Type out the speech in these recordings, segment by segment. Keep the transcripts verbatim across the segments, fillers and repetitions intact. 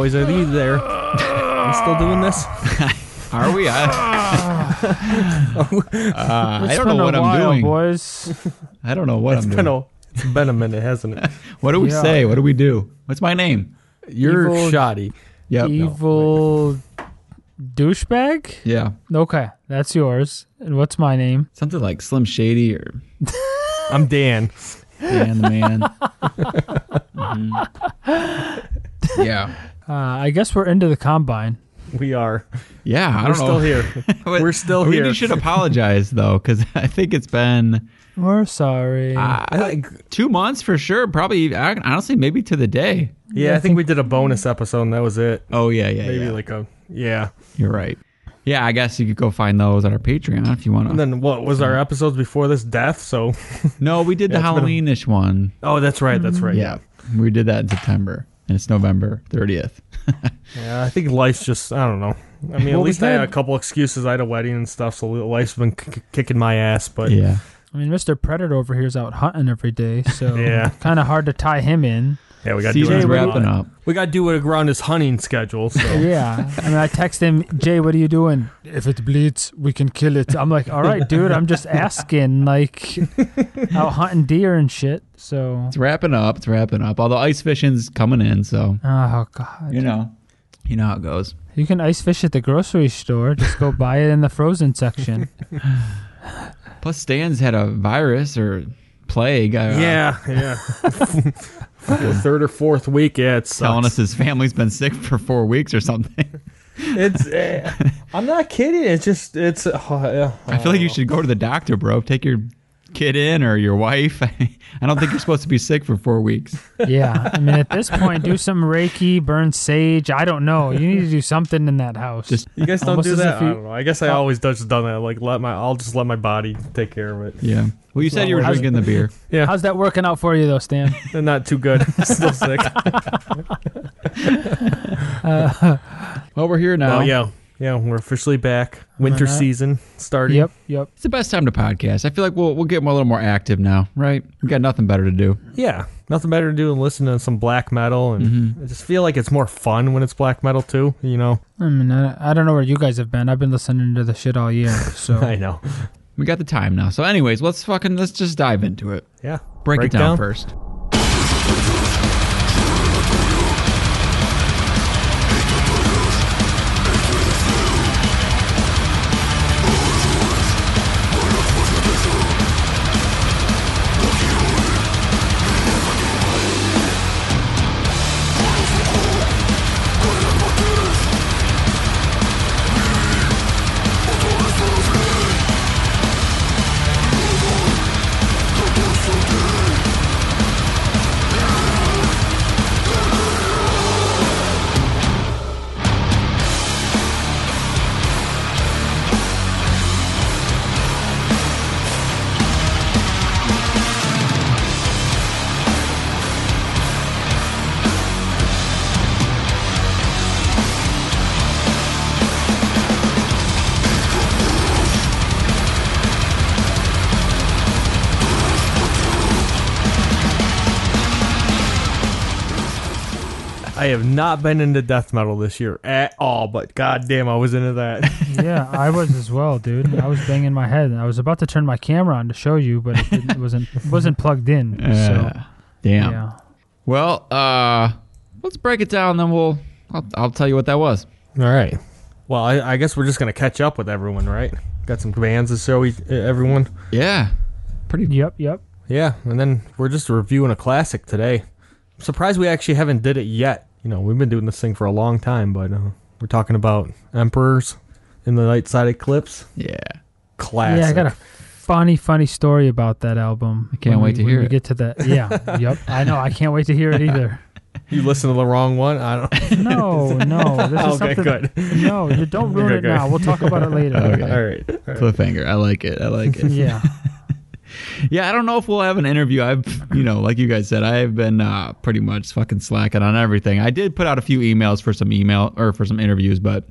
boys are these there. We're still doing this? Are we? I, uh, I don't know what while, I'm doing. Boys. I don't know what it's I'm been doing. A, it's been a minute, hasn't it? What do we yeah. say? What do we do? What's my name? You're evil, shoddy. Yep. Evil no. douchebag? Yeah. Okay, that's yours. And what's my name? Something like Slim Shady or... I'm Dan. Dan the man. Mm-hmm. Yeah. Uh, I guess we're into the Combine. We are. Yeah, I don't know. We're still here. We're still here. We should apologize, though, because I think it's been... We're sorry. Uh, like two months for sure. Probably, honestly, maybe to the day. Yeah, I think, think we did a bonus episode, and that was it. Oh, yeah, yeah, Maybe yeah. like a... Yeah. You're right. Yeah, I guess you could go find those on our Patreon if you want to. And then what was our episodes before this death? So no, we did yeah, the Halloween-ish a... one. Oh, that's right. That's right. Yeah, we did that in September, and it's November thirtieth. Yeah, I think life's just, I don't know. I mean, well, at least had... I had a couple excuses. I had a wedding and stuff, so life's been k- kicking my ass. But yeah, I mean, Mister Predator over here is out hunting every day, so yeah, kind of hard to tie him in. Yeah, we got to do it wrapping up. We got to do it around his hunting schedule. So. Yeah, I mean, I text him, Jay, what are you doing? If it bleeds, we can kill it. I'm like, all right, dude, I'm just asking, like, out hunting deer and shit. So it's wrapping up. It's wrapping up. Although ice fishing's coming in, so oh god, you know, you know how it goes. You can ice fish at the grocery store. Just go buy it in the frozen section. Plus, Stan's had a virus or plague. I, yeah, uh, yeah. The third or fourth week, yeah, it's telling us his family's been sick for four weeks or something. It's, uh, I'm not kidding. It's just, it's. Uh, uh, I feel like you should go to the doctor, bro. Take your kid in or your wife. I don't think you're supposed to be sick for four weeks. Yeah, I mean, at this point, do some Reiki, burn sage. I don't know. You need to do something in that house. Just, you guys don't do that. You, I don't know. I guess I uh, always just done that. Like, let my, I'll just let my body take care of it. Yeah. Well, you said well, you were drinking the beer. Yeah. How's that working out for you, though, Stan? Not too good. Still sick. uh, well, we're here now. Well, yeah. Yeah, we're officially back. Winter season starting. Yep, yep. It's the best time to podcast. I feel like we'll we'll get a little more active now, right? We got nothing better to do. Yeah, nothing better to do than listen to some black metal, and mm-hmm. I just feel like it's more fun when it's black metal too. You know. I mean, I, I don't know where you guys have been. I've been listening to the shit all year. So I know. We got the time now. So, anyways, let's fucking let's just dive into it. Yeah, break, break it down, down first. I have not been into death metal this year at all, but goddamn, I was into that. Yeah, I was as well, dude. I was banging my head. I was about to turn my camera on to show you, but it, it wasn't it wasn't plugged in. Uh, so, damn. Yeah. Well, uh, let's break it down, then we'll I'll, I'll tell you what that was. All right. Well, I, I guess we're just gonna catch up with everyone, right? Got some bands to show each, everyone. Yeah. Pretty. Yep. Yep. Yeah, and then we're just reviewing a classic today. I'm surprised we actually haven't did it yet. You know, we've been doing this thing for a long time, but uh, we're talking about Emperors in the Nightside Eclipse. Yeah. Classic. Yeah, I got a funny, funny story about that album. I can't when wait we, to hear it. We get to that. Yeah. Yep. I know. I can't wait to hear it either. You listen to the wrong one? I don't know. No, no. This is okay, good. That, no, you don't ruin okay, it good. Now. We'll talk about it later. Okay. All right. All right. Cliffhanger. I like it. I like it. Yeah. Yeah, I don't know if we'll have an interview. I've, you know, like you guys said, I've been uh, pretty much fucking slacking on everything. I did put out a few emails for some email or for some interviews, but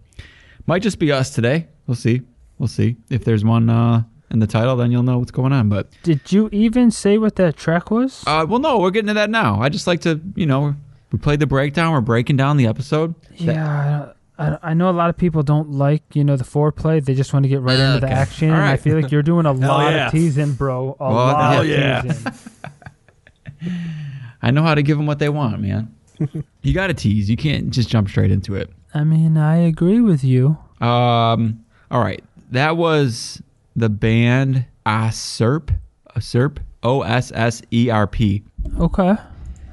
might just be us today. We'll see. We'll see. If there's one uh, in the title, then you'll know what's going on. But did you even say what that track was? Uh, well, no, we're getting to that now. I just like to, you know, We played the breakdown. We're breaking down the episode. Yeah, I, I know a lot of people don't like, you know, the foreplay. They just want to get right into okay. the action. Right. I feel like you're doing a lot yeah. of teasing, bro. A well, lot hell of yeah. teasing. I know how to give them what they want, man. You got to tease. You can't just jump straight into it. I mean, I agree with you. Um. All right. That was the band OSSERP. OSSERP. O S S E R P. Okay.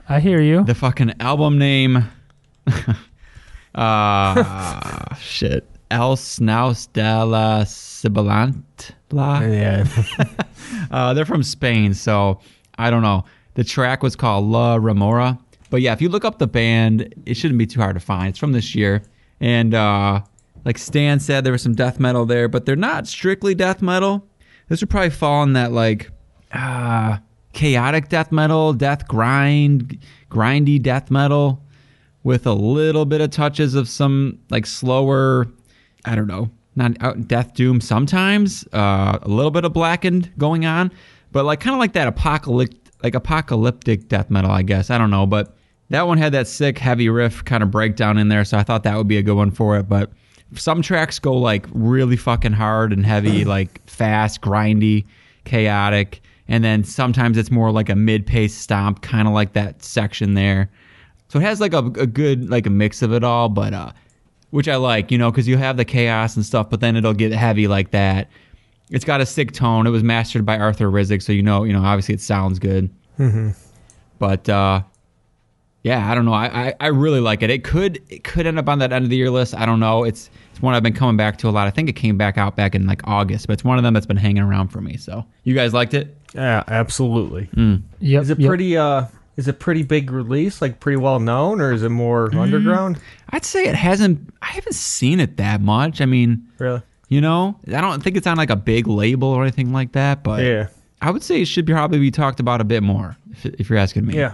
I hear you. The fucking album name. uh, shit. El Snouse de la Sibilantla. Yeah. uh, they're from Spain, so I don't know. The track was called La Remora. But yeah, if you look up the band, it shouldn't be too hard to find. It's from this year. And uh, like Stan said, there was some death metal there, but they're not strictly death metal. This would probably fall in that like uh, chaotic death metal, death grind, grindy death metal with a little bit of touches of some like slower, I don't know, not out death doom sometimes, uh, a little bit of blackened going on, but like kind of like that apocalyptic, like apocalyptic death metal, I guess. I don't know, but that one had that sick heavy riff kind of breakdown in there, so I thought that would be a good one for it. But some tracks go like really fucking hard and heavy, like fast, grindy, chaotic, and then sometimes it's more like a mid-paced stomp, kind of like that section there. So it has like a, a good like a mix of it all, but uh, which I like, you know, because you have the chaos and stuff, but then it'll get heavy like that. It's got a sick tone. It was mastered by Arthur Rizik, so you know, you know, obviously it sounds good. Mm-hmm. But uh, yeah, I don't know. I, I, I really like it. It could it could end up on that end of the year list. I don't know. It's it's one I've been coming back to a lot. I think it came back out back in like August, but it's one of them that's been hanging around for me. So you guys liked it? Yeah, absolutely. Mm. Yep, is it yep. pretty? Uh, is it pretty big release? Like pretty well known, or is it more mm-hmm. underground? I'd say it hasn't. I haven't seen it that much. I mean, really. You know, I don't think it's on like a big label or anything like that, but yeah. I would say it should be, probably be talked about a bit more, if, if you're asking me. Yeah.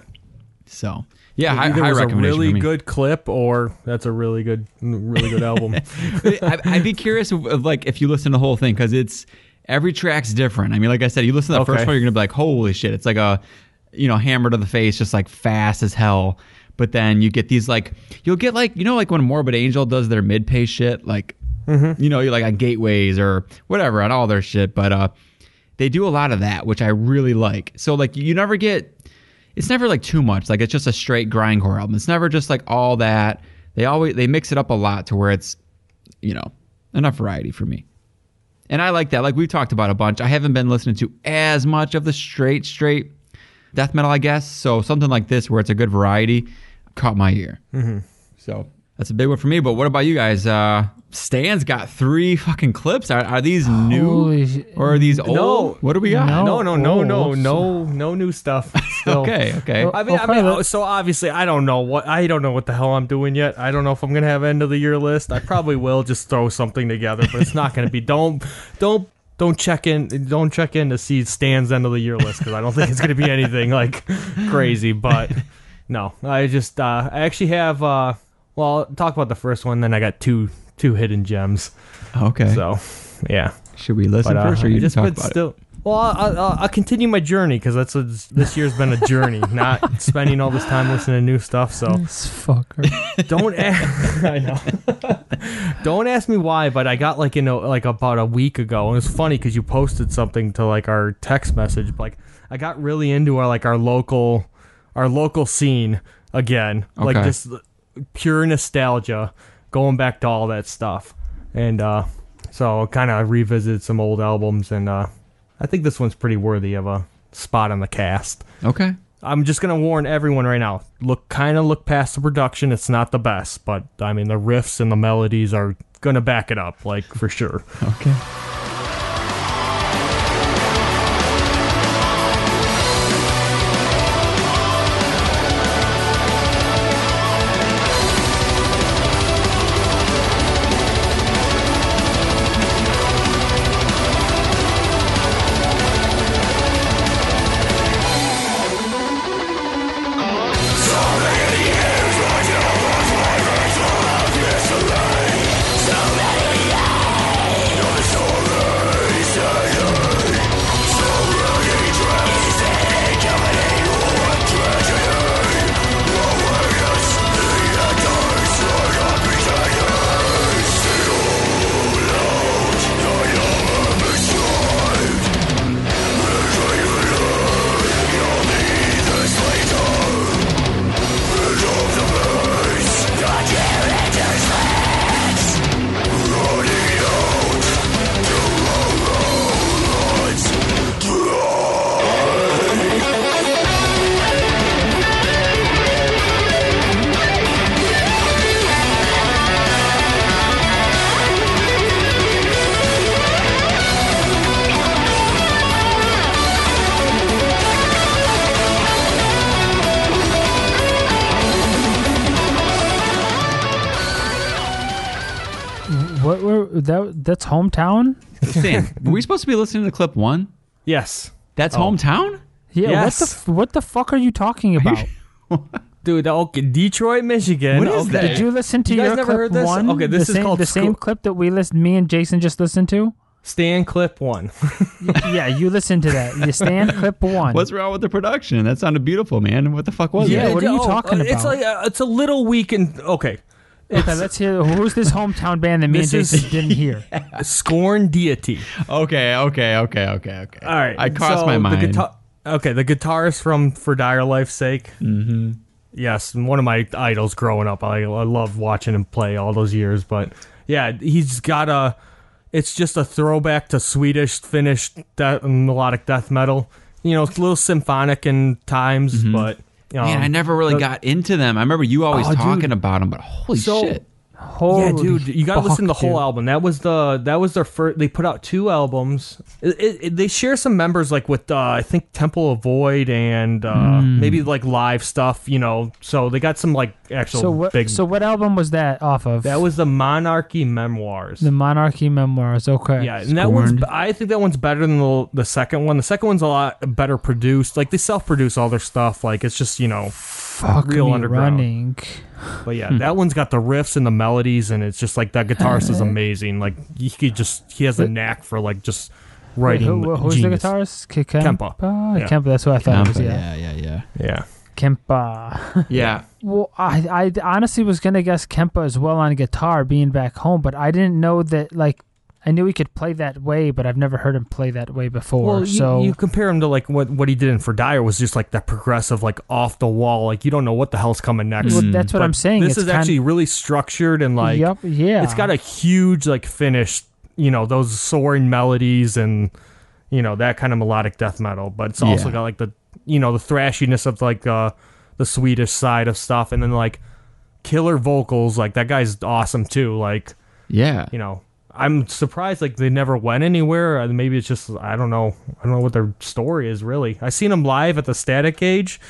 So, yeah, high, high recommendation. Either was a really good clip, or that's a really good, really good album. I, I'd be curious, if, like, if you listen to the whole thing, because it's every track's different. I mean, like I said, you listen to the okay. first one, you're gonna be like, "Holy shit!" It's like a, you know, hammer to the face, just like fast as hell. But then you get these like, you'll get like, you know, like when Morbid Angel does their mid-pace shit, like. Mm-hmm. You know, you're like on Gateways or whatever on all their shit, but uh, they do a lot of that, which I really like. So like, you never get, it's never like too much. Like it's just a straight grindcore album. It's never just like all that. They always they mix it up a lot to where it's, you know, enough variety for me. And I like that. Like we talked about a bunch. I haven't been listening to as much of the straight straight death metal, I guess. So something like this where it's a good variety caught my ear. Mm-hmm. So. That's a big one for me, but what about you guys? Uh, Stan's got three fucking clips. Are, are these new or are these old? No, what do we got? No, no, no, no, no, no, no new stuff. okay, okay. I mean, okay. I mean, so obviously, I don't know what I don't know what the hell I'm doing yet. I don't know if I'm gonna have end of the year list. I probably will just throw something together, but it's not gonna be. Don't, don't, don't check in. Don't check in to see Stan's end of the year list because I don't think it's gonna be anything like crazy. But no, I just, uh, I actually have. Uh, Well, I'll talk about the first one, then I got two two hidden gems. Okay. So, yeah. Should we listen but, uh, first, or you just talk about still, it? Well, I'll, I'll, I'll continue my journey, because that's what this year's been a journey, not spending all this time listening to new stuff, so. This fucker. Don't ask, I know. Don't ask me why, but I got, like, you know, like about a week ago, and it's funny, because you posted something to, like, our text message, like, I got really into our, like, our local, our local scene again. Okay. Like, this... pure nostalgia going back to all that stuff, and uh so kind of revisited some old albums, and uh I think this one's pretty worthy of a spot on the cast. Okay, I'm just gonna warn everyone right now, look kind of look past the production. It's not the best, but I mean the riffs and the melodies are gonna back it up, like, for sure. Okay. Sorry. What were that? That's hometown. Stan, were we supposed to be listening to clip one? Yes. That's oh. hometown. Yeah. Yes. What the What the fuck are you talking about, you, dude? Okay, Detroit, Michigan. What is okay. that? Did you listen to you your clip one? Okay, this the is same, called the school. same clip that we list. Me and Jason just listened to. Stan clip one. Yeah, you listen to that. You Stan clip one. What's wrong with the production? That sounded beautiful, man. What the fuck was yeah, it? Yeah, what are you oh, talking about? It's like a, it's a little weak and okay. Okay, let's hear. Who's this hometown band that me and Jason is, didn't hear? Scorn Deity. Okay, okay, okay, okay, okay. All right. I crossed so my mind. The guitar- okay, the guitarist from For Dire Life's Sake. Mm-hmm. Yes, one of my idols growing up. I, I love watching him play all those years. But yeah, he's got a... It's just a throwback to Swedish, Finnish de- melodic death metal. You know, it's a little symphonic in times, mm-hmm. but... Um, Man, I never really the, got into them. I remember you always oh, talking dude. about them, but holy so, shit. Holy yeah, dude, you got to listen to the whole dude. album. That was the that was their first... They put out two albums. It, it, it, they share some members, like with, uh, I think, Temple of Void and uh, mm. maybe like live stuff, you know. So they got some like actual so what, big... So what album was that off of? That was The Monarchy Memoirs. The Monarchy Memoirs, okay. Yeah, Scorned. And that one's... I think that one's better than the, the second one. The second one's a lot better produced. Like, they self-produce all their stuff. Like, it's just, you know... Fuck real me underground. Running. But yeah, that one's got the riffs and the melodies, and it's just like that guitarist is amazing. Like he could just he has a knack for like just writing. Wait, who, who's genius. the guitarist? K- Kempa. Kempa. Yeah. Kempa. That's what I thought. Kempa, it was, yeah. yeah, yeah, yeah, yeah. Kempa. Yeah. Well, I I honestly was gonna guess Kempa as well on guitar, being back home, but I didn't know that. Like, I knew he could play that way, but I've never heard him play that way before. Well, you, so you compare him to like what what he did in For Dire was just like that progressive, like off the wall, like you don't know what the hell's coming next. Well, that's what but I'm saying. This it's is actually of... really structured and like yep, yeah. It's got a huge like finish, you know, those soaring melodies and you know that kind of melodic death metal, but it's also yeah. got like the you know the thrashiness of like uh, the Swedish side of stuff, and then like killer vocals. Like that guy's awesome too. Like yeah, you know. I'm surprised like they never went anywhere. Maybe it's just I don't know. I don't know what their story is really. I seen them live at the Static Age,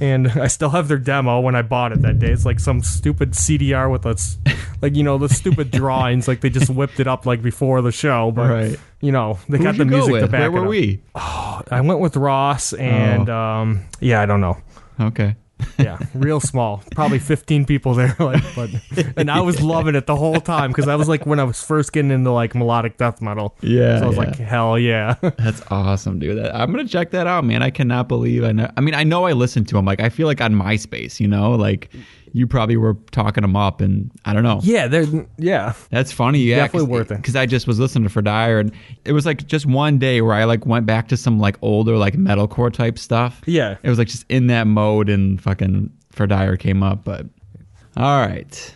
and I still have their demo when I bought it that day. It's like some stupid C D R with us, like you know the stupid drawings. Like they just whipped it up like before the show, but right. you know they Who got the music to back it up. Where were we? Oh, I went with Ross and oh. um, yeah, I don't know. Okay. Yeah, real small. Probably fifteen people there. Like, but and I was loving it the whole time because I was like when I was first getting into like melodic death metal. Yeah, so I was yeah. like, hell yeah, that's awesome, dude. I'm gonna check that out, man. I cannot believe I know. I mean, I know I listened to them. Like, I feel like on MySpace, you know, like you probably were talking them up, and I don't know. Yeah, there's yeah. That's funny. Yeah, definitely worth it. Because I just was listening to For Dire, and it was like just one day where I like went back to some like older like metalcore type stuff. Yeah, it was like just in that mode and. Fucking For Dire came up, but all right.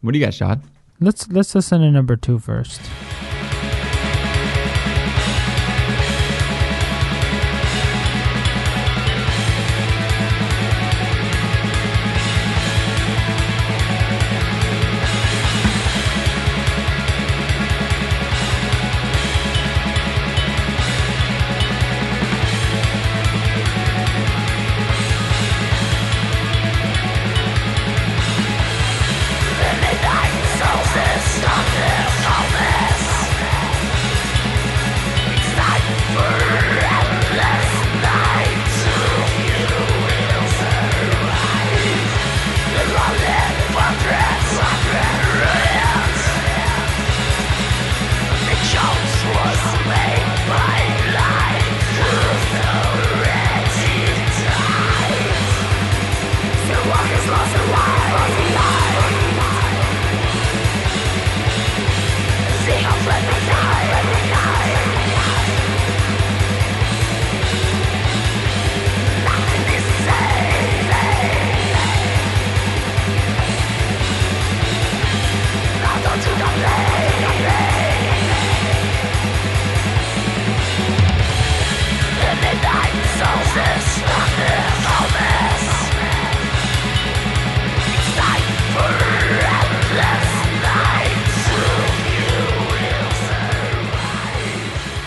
What do you got, Shad? Let's let's listen to number two first.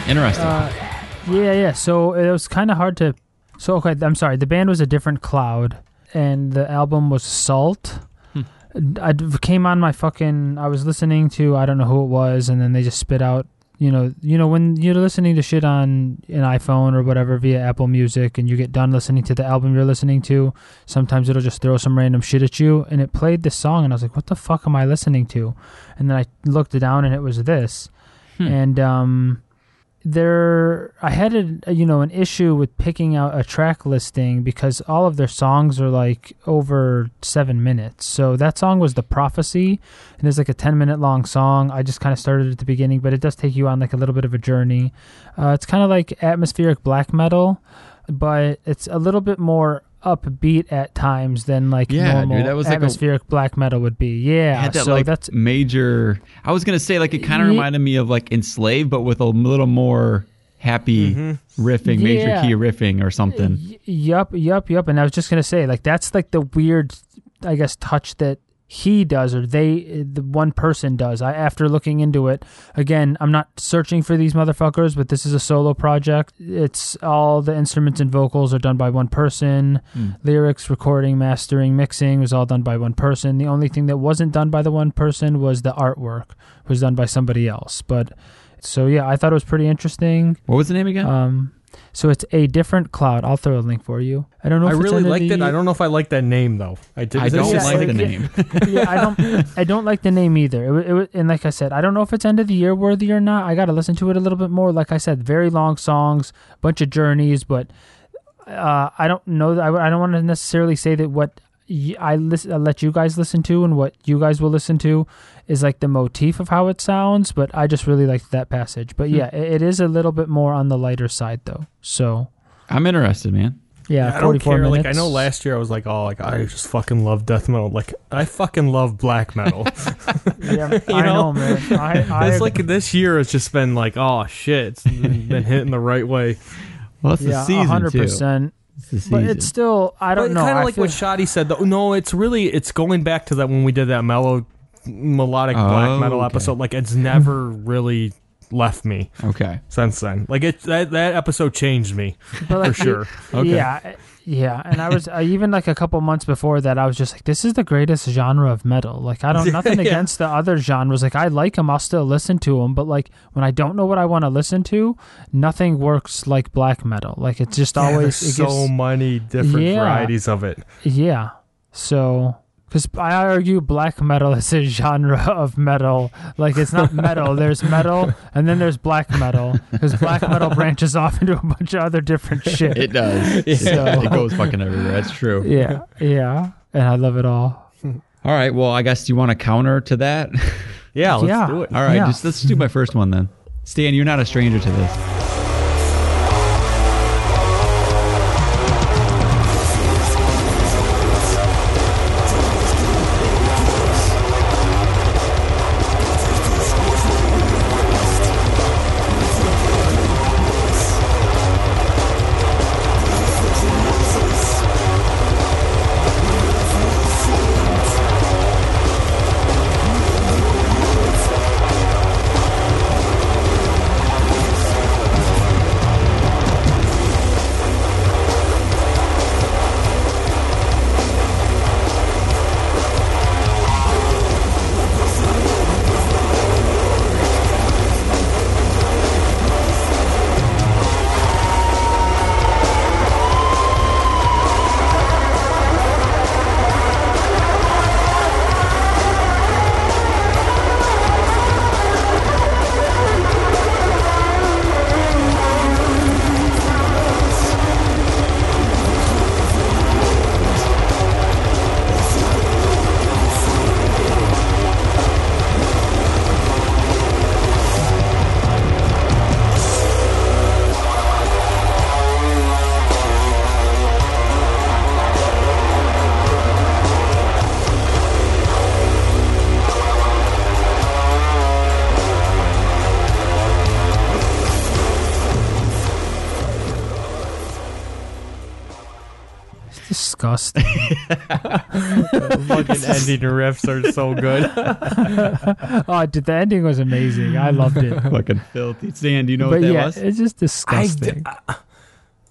Interesting. Uh, yeah, yeah. So it was kind of hard to. So okay, I'm sorry. The band was A Different Cloud, and the album was Salt. Hmm. I came on my fucking, I was listening to, I don't know who it was, and then they just spit out, you know, you know, when you're listening to shit on an iPhone or whatever via Apple Music, and you get done listening to the album you're listening to, sometimes it'll just throw some random shit at you, and it played this song, and I was like, what the fuck am I listening to? And then I looked down, and it was this. Hmm. And um, there, I had a, you know, an issue with picking out a track listing because all of their songs are like over seven minutes. So that song was The Prophecy, and it's like a ten minute long song. I just kind of started at the beginning, but it does take you on like a little bit of a journey. Uh, it's kind of like atmospheric black metal, but it's a little bit more upbeat at times than like yeah, normal dude, that was atmospheric like a, black metal would be. Yeah, had that, so like, that's major. I was gonna say like it kind of yeah, reminded me of like Enslaved, but with a little more happy mm-hmm. riffing, major yeah. key riffing or something. Y- yup, yup, yup. And I was just gonna say like that's like the weird, I guess, touch that he does or they, the one person does. I, after looking into it again, I'm not searching for these motherfuckers, but this is a solo project. It's all the instruments and vocals are done by one person. Mm. Lyrics, recording, mastering, mixing was all done by one person. The only thing that wasn't done by the one person was the artwork, it was done by somebody else. But so yeah, I thought it was pretty interesting. What was the name again? Um, So it's A Different Cloud. I'll throw a link for you. I don't know. If I it's really liked the... it. I don't know if I like that name though. I, did, I don't like the name. yeah, I don't. I don't like the name either. It, it, and like I said, I don't know if it's end of the year worthy or not. I got to listen to it a little bit more. Like I said, very long songs, bunch of journeys, but uh, I don't know. That I, I don't want to necessarily say that what I listen, I let you guys listen to and what you guys will listen to is like the motif of how it sounds, but I just really liked that passage. But yeah, hmm. it is a little bit more on the lighter side though. So I'm interested, man. Yeah, yeah, I don't care. Minutes. Like I know last year I was like, oh, like I just fucking love death metal. Like I fucking love black metal. yeah, you I know, know man. I, it's I, like this year has just been like, oh shit, it's been hitting the right way. Well, it's yeah, the season one hundred percent. Too. But it's still, I don't but know. It's kind of like feel... what Shadi said, though. No, it's really, it's going back to that when we did that mellow, melodic oh, black metal okay. episode. Like, it's never really left me. Okay. Since then. Like, it, that, that episode changed me, but like, for sure. Okay. Yeah. Yeah, and I was, uh, even like a couple months before that, I was just like, this is the greatest genre of metal. Like, I don't, nothing yeah. against the other genres. Like, I like them, I'll still listen to them, but like, when I don't know what I want to listen to, nothing works like black metal. Like, it's just yeah, always, it so gives, many different yeah, varieties of it. Yeah, so, because I argue black metal is a genre of metal. Like, it's not metal. There's metal, and then there's black metal. Because black metal branches off into a bunch of other different shit. It does. Yeah. So, it goes fucking everywhere. That's true. Yeah. Yeah. And I love it all. All right. Well, I guess you want a counter to that? Yeah. Let's yeah. do it. All right. Yeah. Just, let's do my first one then. Stan, you're not a stranger to this. The fucking ending riffs are so good. Oh, dude, the ending was amazing. I loved it. Fucking filthy. Stan, do you know but what that yeah, was? It's just disgusting. I,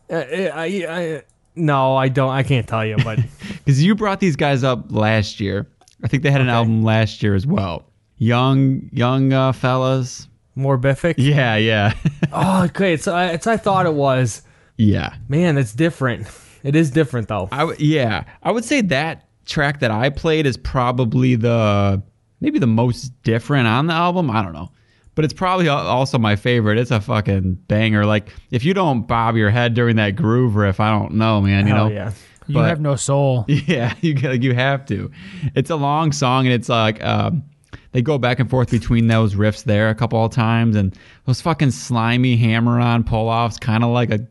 d- I, I, I, no, I don't. I can't tell you, but because you brought these guys up last year. I think they had okay. an album last year as well. Young, young uh, fellas. Morbific? Yeah, yeah. Oh, okay. It's, uh, it's I thought it was. Yeah. Man, that's different. It is different, though. I w- yeah. I would say that track that I played is probably the, maybe the most different on the album. I don't know. But it's probably also my favorite. It's a fucking banger. Like, if you don't bob your head during that groove riff, I don't know, man. You Hell know? yeah. You but, have no soul. Yeah, you you have to. It's a long song, and it's like... Um, they go back and forth between those riffs there a couple of times, and those fucking slimy hammer-on pull-offs, kind of like a,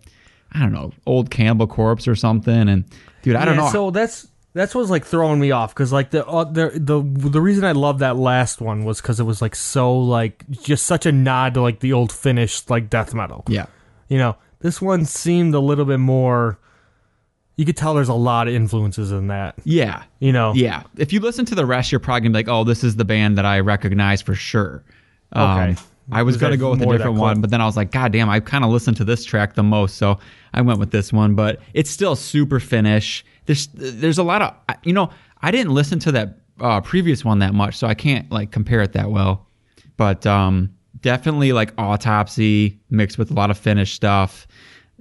I don't know, old Cannibal Corpse or something. And dude, I yeah, don't know. So that's that's what's like throwing me off, because like the, uh, the the the reason I loved that last one was because it was like so like just such a nod to like the old Finnish like death metal. Yeah, you know, this one seemed a little bit more. You could tell there's a lot of influences in that. Yeah. You know? Yeah. If you listen to the rest, you're probably going to be like, oh, this is the band that I recognize for sure. Um, okay. I was going to go with a different one, but then I was like, God damn, I kind of listened to this track the most, so I went with this one. But it's still super Finnish. There's there's a lot of, you know, I didn't listen to that uh, previous one that much, so I can't, like, compare it that well. But um, definitely, like, Autopsy mixed with a lot of Finnish stuff.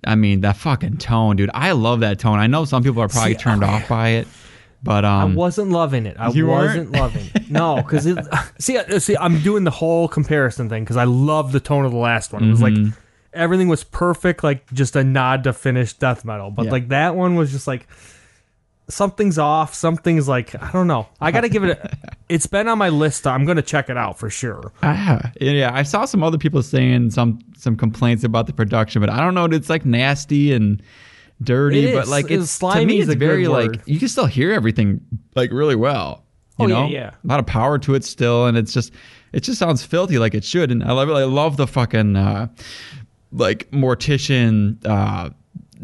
I mean, that fucking tone, dude. I love that tone. I know some people are probably See, turned I, off by it, but um, I wasn't loving it. I you wasn't loving it. No, because see, see, I'm doing the whole comparison thing because I love the tone of the last one. It was mm-hmm. like everything was perfect, like just a nod to Finnish death metal. But yeah. like that one was just like something's off. Something's like I don't know. I gotta give it. A, it's been on my list. I'm gonna check it out for sure. Ah, yeah, I saw some other people saying some. some complaints about the production, but I don't know, it's like nasty and dirty, but like it's, it's slimy to me, it's very like you can still hear everything like really well, you oh, know yeah, yeah. a lot of power to it still, and it's just it just sounds filthy like it should. And I love I love the fucking uh like Mortician uh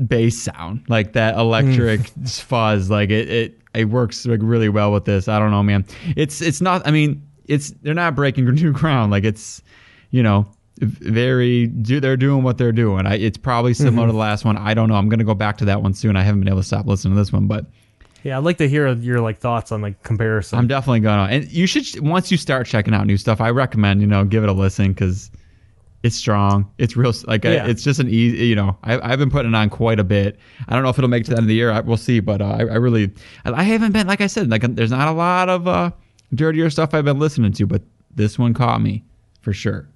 bass sound, like that electric fuzz, like it it it works like really well with this. I don't know, man, it's it's not I mean it's they're not breaking new ground, like it's you know very do they're doing what they're doing. I, it's probably similar mm-hmm. to the last one. I don't know. I'm going to go back to that one soon. I haven't been able to stop listening to this one, but yeah, I'd like to hear your like thoughts on like comparison. I'm definitely going to. And you should, once you start checking out new stuff, I recommend, you know, give it a listen because it's strong. It's real. Like yeah. I, it's just an easy, you know, I, I've been putting it on quite a bit. I don't know if it'll make it to the end of the year. I, we'll see. But uh, I, I really, I haven't been, like I said, like there's not a lot of uh, dirtier stuff I've been listening to, but this one caught me for sure.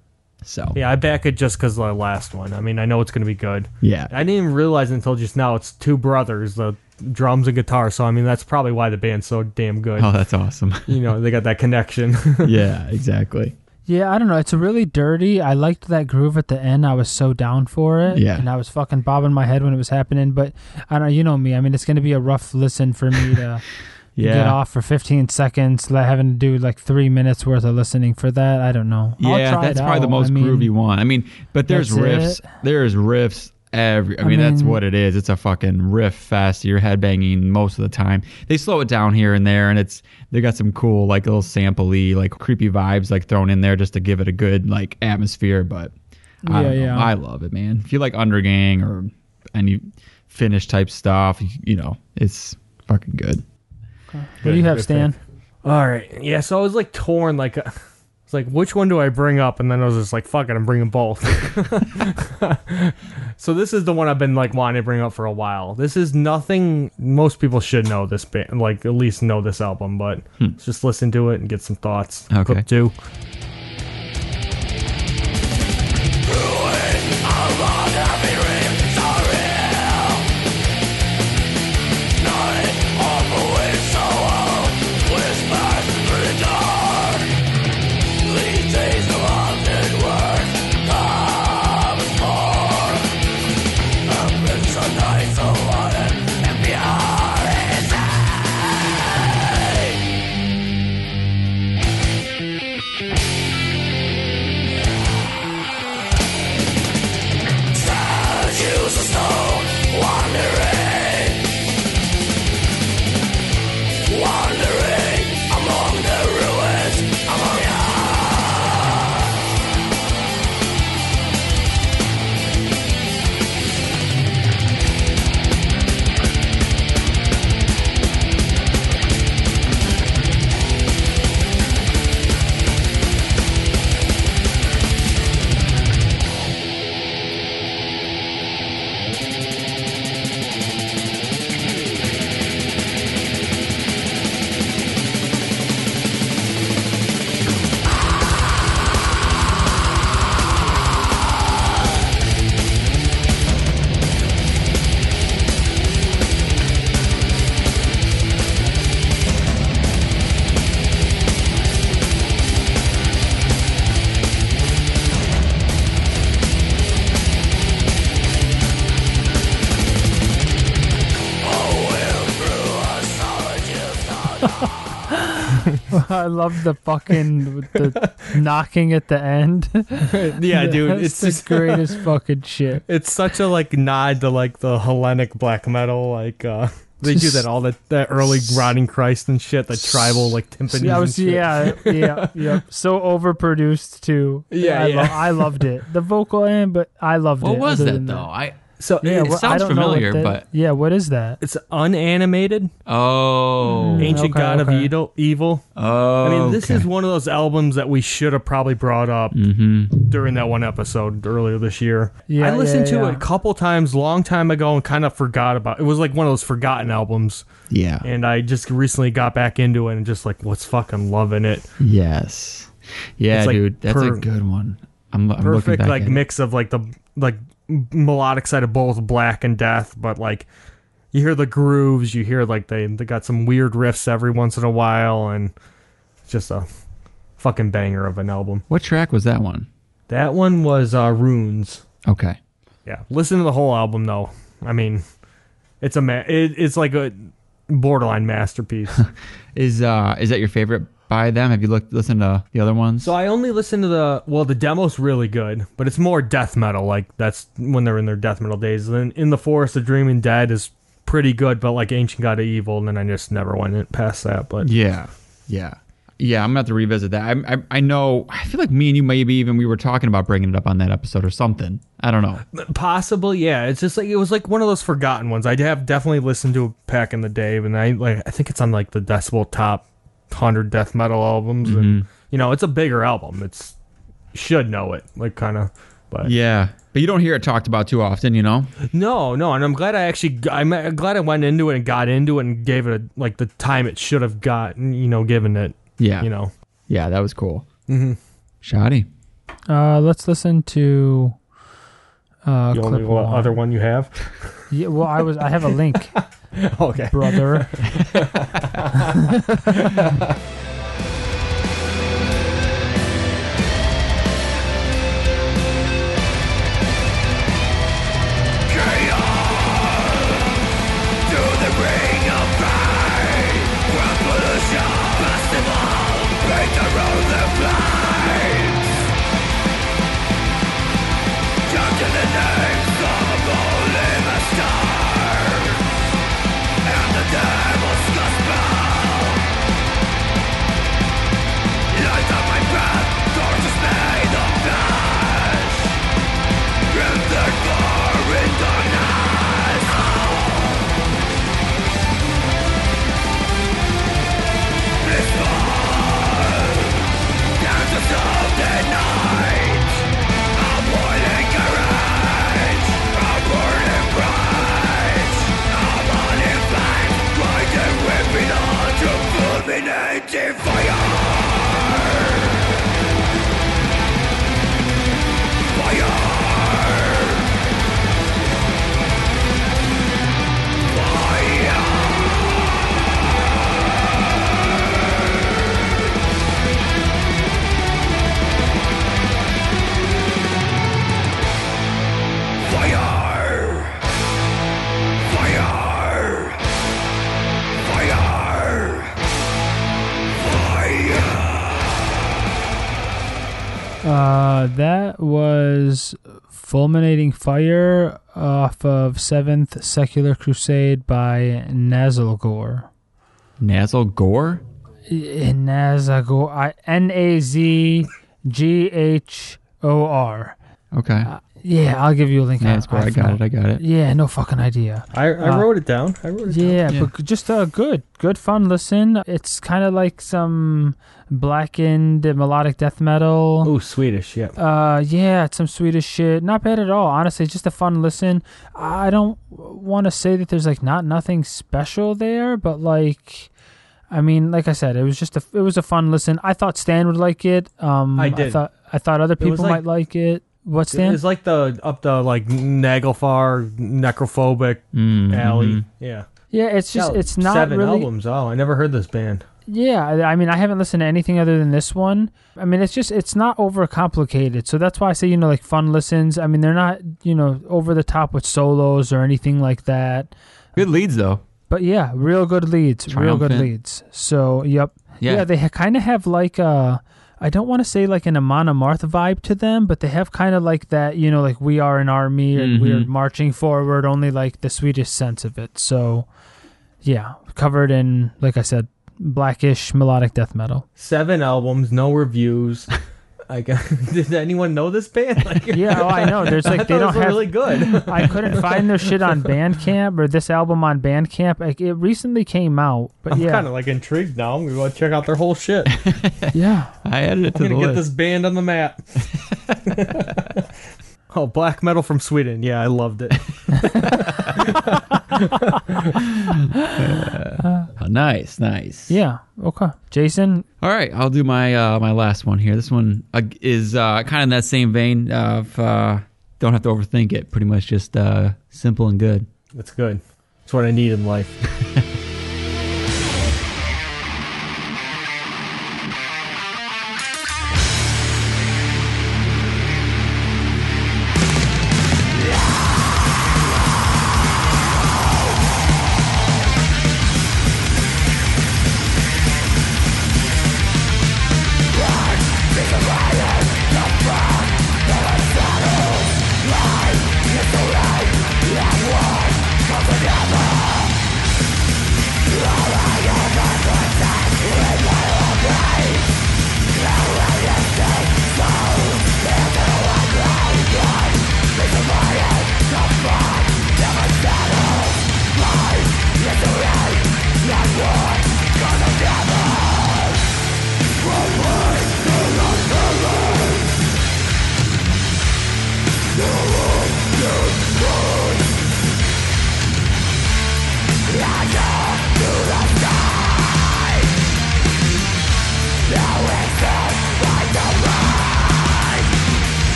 So yeah, I back it just because the last one. I mean, I know it's going to be good. Yeah. I didn't even realize until just now it's two brothers, the drums and guitar. So, I mean, that's probably why the band's so damn good. Oh, that's awesome. You know, they got that connection. Yeah, exactly. Yeah, I don't know. It's a really dirty. I liked that groove at the end. I was so down for it. Yeah. And I was fucking bobbing my head when it was happening. But I don't know. You know me. I mean, it's going to be a rough listen for me to... Yeah. Get off for fifteen seconds, like having to do like three minutes worth of listening for that. I don't know. Yeah, I'll try that's probably out. the most I mean, groovy one. I mean, but there's riffs. It. There's riffs every. I, I mean, mean, that's what it is. It's a fucking riff fest. You're headbanging most of the time. They slow it down here and there, and it's they got some cool like little sampley, like creepy vibes like thrown in there just to give it a good like atmosphere. But I yeah, yeah, I love it, man. If you like Undergang or any Finnish type stuff, you, you know, it's fucking good. What do you have, Stan? All right. Yeah, so I was like torn. Like, I was like, which one do I bring up? And then I was just like, fuck it, I'm bringing both. So this is the one I've been like wanting to bring up for a while. This is nothing. Most people should know this band, like at least know this album, but hmm. let's just listen to it and get some thoughts. Okay. Clip two. We'll be right back. I love the fucking the knocking at the end. Yeah, dude, it's the greatest fucking shit. It's such a like nod to like the Hellenic black metal, like uh they do that all that that early Rotting Christ and shit, the tribal like timpani. Yeah, was, yeah, yeah, yeah. So overproduced too. Yeah, I, yeah. Lo- I loved it. The vocal end, but I loved what it. What was that though? That. I. So yeah, it, it sounds familiar, that, but yeah, what is that? It's unanimated. Oh, Ancient okay, God okay. of Evil. Oh, I mean, this okay. is one of those albums that we should have probably brought up mm-hmm. during that one episode earlier this year. Yeah, I listened yeah, to yeah. it a couple times, long time ago, and kind of forgot about it. It was like one of those forgotten albums. Yeah, and I just recently got back into it and just like, what's fucking loving it. Yes, yeah, like dude, that's per- a good one. I'm, I'm perfect, back like in. Mix of like the like. melodic side of both black and death, but like you hear the grooves, you hear like they, they got some weird riffs every once in a while, and it's just a fucking banger of an album. What track was that one? That one was uh, Runes. Okay. Yeah. Listen to the whole album though. I mean, it's a ma- it, it's like a borderline masterpiece. Is uh is that your favorite by them? Have you looked listened to the other ones? So I only listened to the well the demo's really good, but it's more death metal, like that's when they're in their death metal days. Then In the Forest of Dreaming Dead is pretty good, but like Ancient God of Evil, and then I just never went past that. But yeah yeah yeah I'm gonna have to revisit that. I, I I know I feel like me and you maybe even we were talking about bringing it up on that episode or something. I don't know, possibly. Yeah, it's just like it was like one of those forgotten ones. I'd have definitely listened to it back in the day, and I like I think it's on like the Decibel top one hundred death metal albums, and mm-hmm. you know, it's a bigger album, it's should know it like kind of, but yeah, but you don't hear it talked about too often, you know. No no and I'm glad I actually I'm glad I went into it and got into it and gave it a, like the time it should have gotten, you know, given it. Yeah, you know. Yeah, that was cool. Mm-hmm. Shoddy. Uh let's listen to uh the only one. other one you have. Yeah, well I was I have a link. Okay. Brother. Fulminating Fire off of seventh Secular Crusade by Nazelgore. Nazelgore? Nazelgore. N A Z G H O R. Okay. Uh, yeah, I'll give you a link. Nazelgore, I, I got it, I got it. Yeah, no fucking idea. I, I uh, wrote it down. I wrote it yeah, down. Yeah, but just a uh, good, good fun listen. It's kind of like some blackened melodic death metal. Oh, Swedish, yeah. Uh, yeah, it's some Swedish shit. Not bad at all, honestly. Just a fun listen. I don't want to say that there's like not nothing special there, but like, I mean, like I said, it was just a it was a fun listen. I thought Stan would like it. Um, I did. I thought I thought other people like, might like it. What's Stan? It's like the up the like Nagelfar necrophobic mm-hmm. alley. Yeah. Yeah, it's just yeah, it's not seven really albums. Oh, I never heard this band. Yeah, I mean, I haven't listened to anything other than this one. I mean, it's just, it's not overcomplicated. So that's why I say, you know, like fun listens. I mean, they're not, you know, over the top with solos or anything like that. Good leads, though. But yeah, real good leads. Triumphant. Real good leads. So, yep. Yeah, yeah they ha- kind of have like a, I don't want to say like an Amon Amarth vibe to them, but they have kind of like that, you know, like we are an army and mm-hmm. we're marching forward, only like the Swedish sense of it. So, yeah, covered in, like I said, blackish melodic death metal. Seven albums, no reviews. I guess, did anyone know this band? Like, yeah, oh, I know. There's like I they don't have really good. I couldn't find their shit on Bandcamp or this album on Bandcamp. Like, it recently came out, but I'm yeah, kind of like intrigued now. We want to check out their whole shit. Yeah, I added it I'm to the list. Get this band on the map. Oh, black metal from Sweden. Yeah, I loved it. uh, oh, nice, nice. Yeah. Okay, Jason. All right, I'll do my uh, my last one here. This one uh, is uh, kind of in that same vein of uh, don't have to overthink it. Pretty much just uh, simple and good. That's good. That's what I need in life.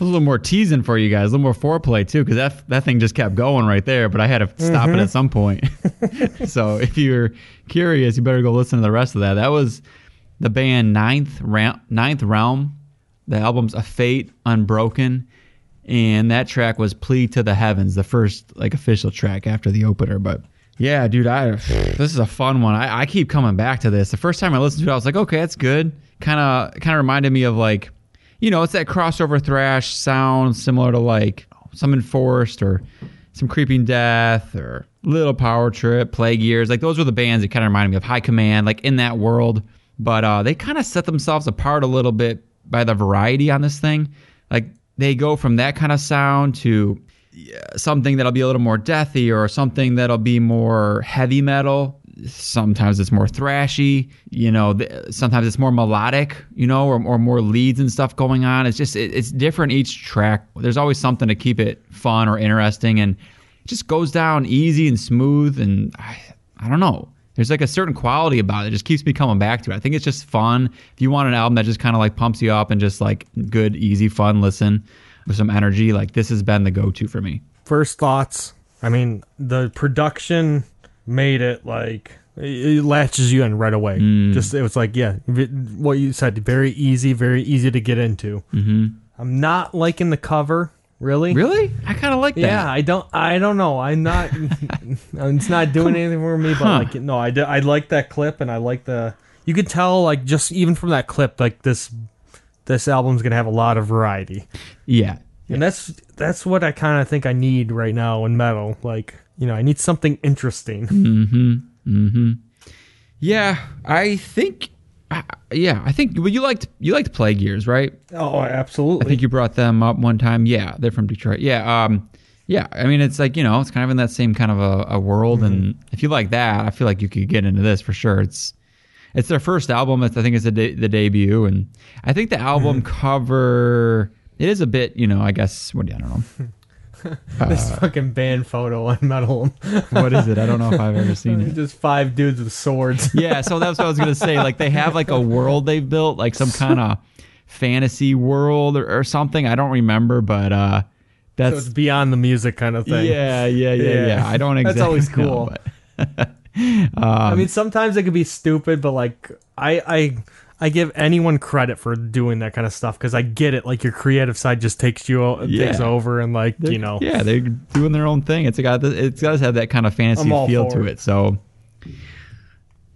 A little more teasing for you guys, a little more foreplay too, because that that thing just kept going right there, but I had to stop mm-hmm. it at some point. So if you're curious, you better go listen to the rest of that. That was the band Ninth Ra- Ninth Realm. The album's A Fate Unbroken, and that track was Plea to the Heavens, the first like official track after the opener. But yeah, dude, I this is a fun one. I, I keep coming back to this. The first time I listened to it, I was like, okay, that's good. Kind of kind of reminded me of like, you know, it's that crossover thrash sound similar to like some Enforced or some Creeping Death or Little Power Trip, Plague Years. Like those were the bands that kind of reminded me of High Command, like in that world. But uh, they kind of set themselves apart a little bit by the variety on this thing. Like they go from that kind of sound to something that'll be a little more deathy or something that'll be more heavy metal. Sometimes it's more thrashy, you know, th- sometimes it's more melodic, you know, or, or more leads and stuff going on. It's just, it, it's different each track. There's always something to keep it fun or interesting, and it just goes down easy and smooth, and I, I don't know. There's like a certain quality about it. It just keeps me coming back to it. I think it's just fun. If you want an album that just kind of like pumps you up and just like good, easy, fun listen with some energy, like this has been the go-to for me. First thoughts. I mean, the production made it like it latches you in right away. Mm. Just it was like, yeah, what you said, very easy, very easy to get into. Mm-hmm. I'm not liking the cover, really. Really, I kind of like that. Yeah, I don't, I don't know. I'm not. It's not doing anything for me. But huh. like, no, I, I like that clip, and I like the. You could tell, like, just even from that clip, like this, this album's gonna have a lot of variety. Yeah, and yes. that's that's what I kind of think I need right now in metal, like. You know, I need something interesting. Mm-hmm. Mm-hmm. Yeah, I think. Uh, yeah, I think. Well, you liked you liked Plague Years, right? Oh, absolutely. I think you brought them up one time. Yeah, they're from Detroit. Yeah. Um. Yeah. I mean, it's like, you know, it's kind of in that same kind of a, a world, mm-hmm. and if you like that, I feel like you could get into this for sure. It's It's their first album. I think it's the, de- the debut. And I think the album mm-hmm. cover, it is a bit, you know, I guess, what do I don't know. This uh, fucking band photo on metal. What is it? I don't know if I've ever seen it. Just five dudes with swords. Yeah, so that's what I was gonna say. Like they have like a world they've built, like some kind of fantasy world or, or something. I don't remember, but uh, that's so it's beyond the music kind of thing. Yeah, yeah, yeah, yeah. yeah. I don't exactly. That's always cool. Know, but um, I mean, sometimes it could be stupid, but like I, I, I give anyone credit for doing that kind of stuff because I get it. Like your creative side just takes you o- yeah. takes over, and like they're, you know, yeah, they're doing their own thing. It's got it's got to have that kind of fantasy feel to it. So,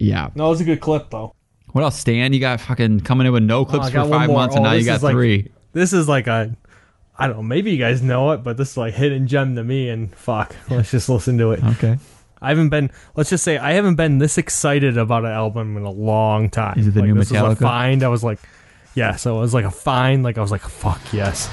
yeah, no, it was a good clip though. What else, Stan? You got fucking coming in with no clips oh, for five months, oh, and now you got three. Like, this is like a, I don't know, maybe you guys know it, but this is like hidden gem to me. And fuck, let's just listen to it. Okay. I haven't been, let's just say, I haven't been this excited about an album in a long time. Is it the like, new this Metallica? This was a find. I was like, yeah, so it was like a find. Like, I was like, fuck, yes.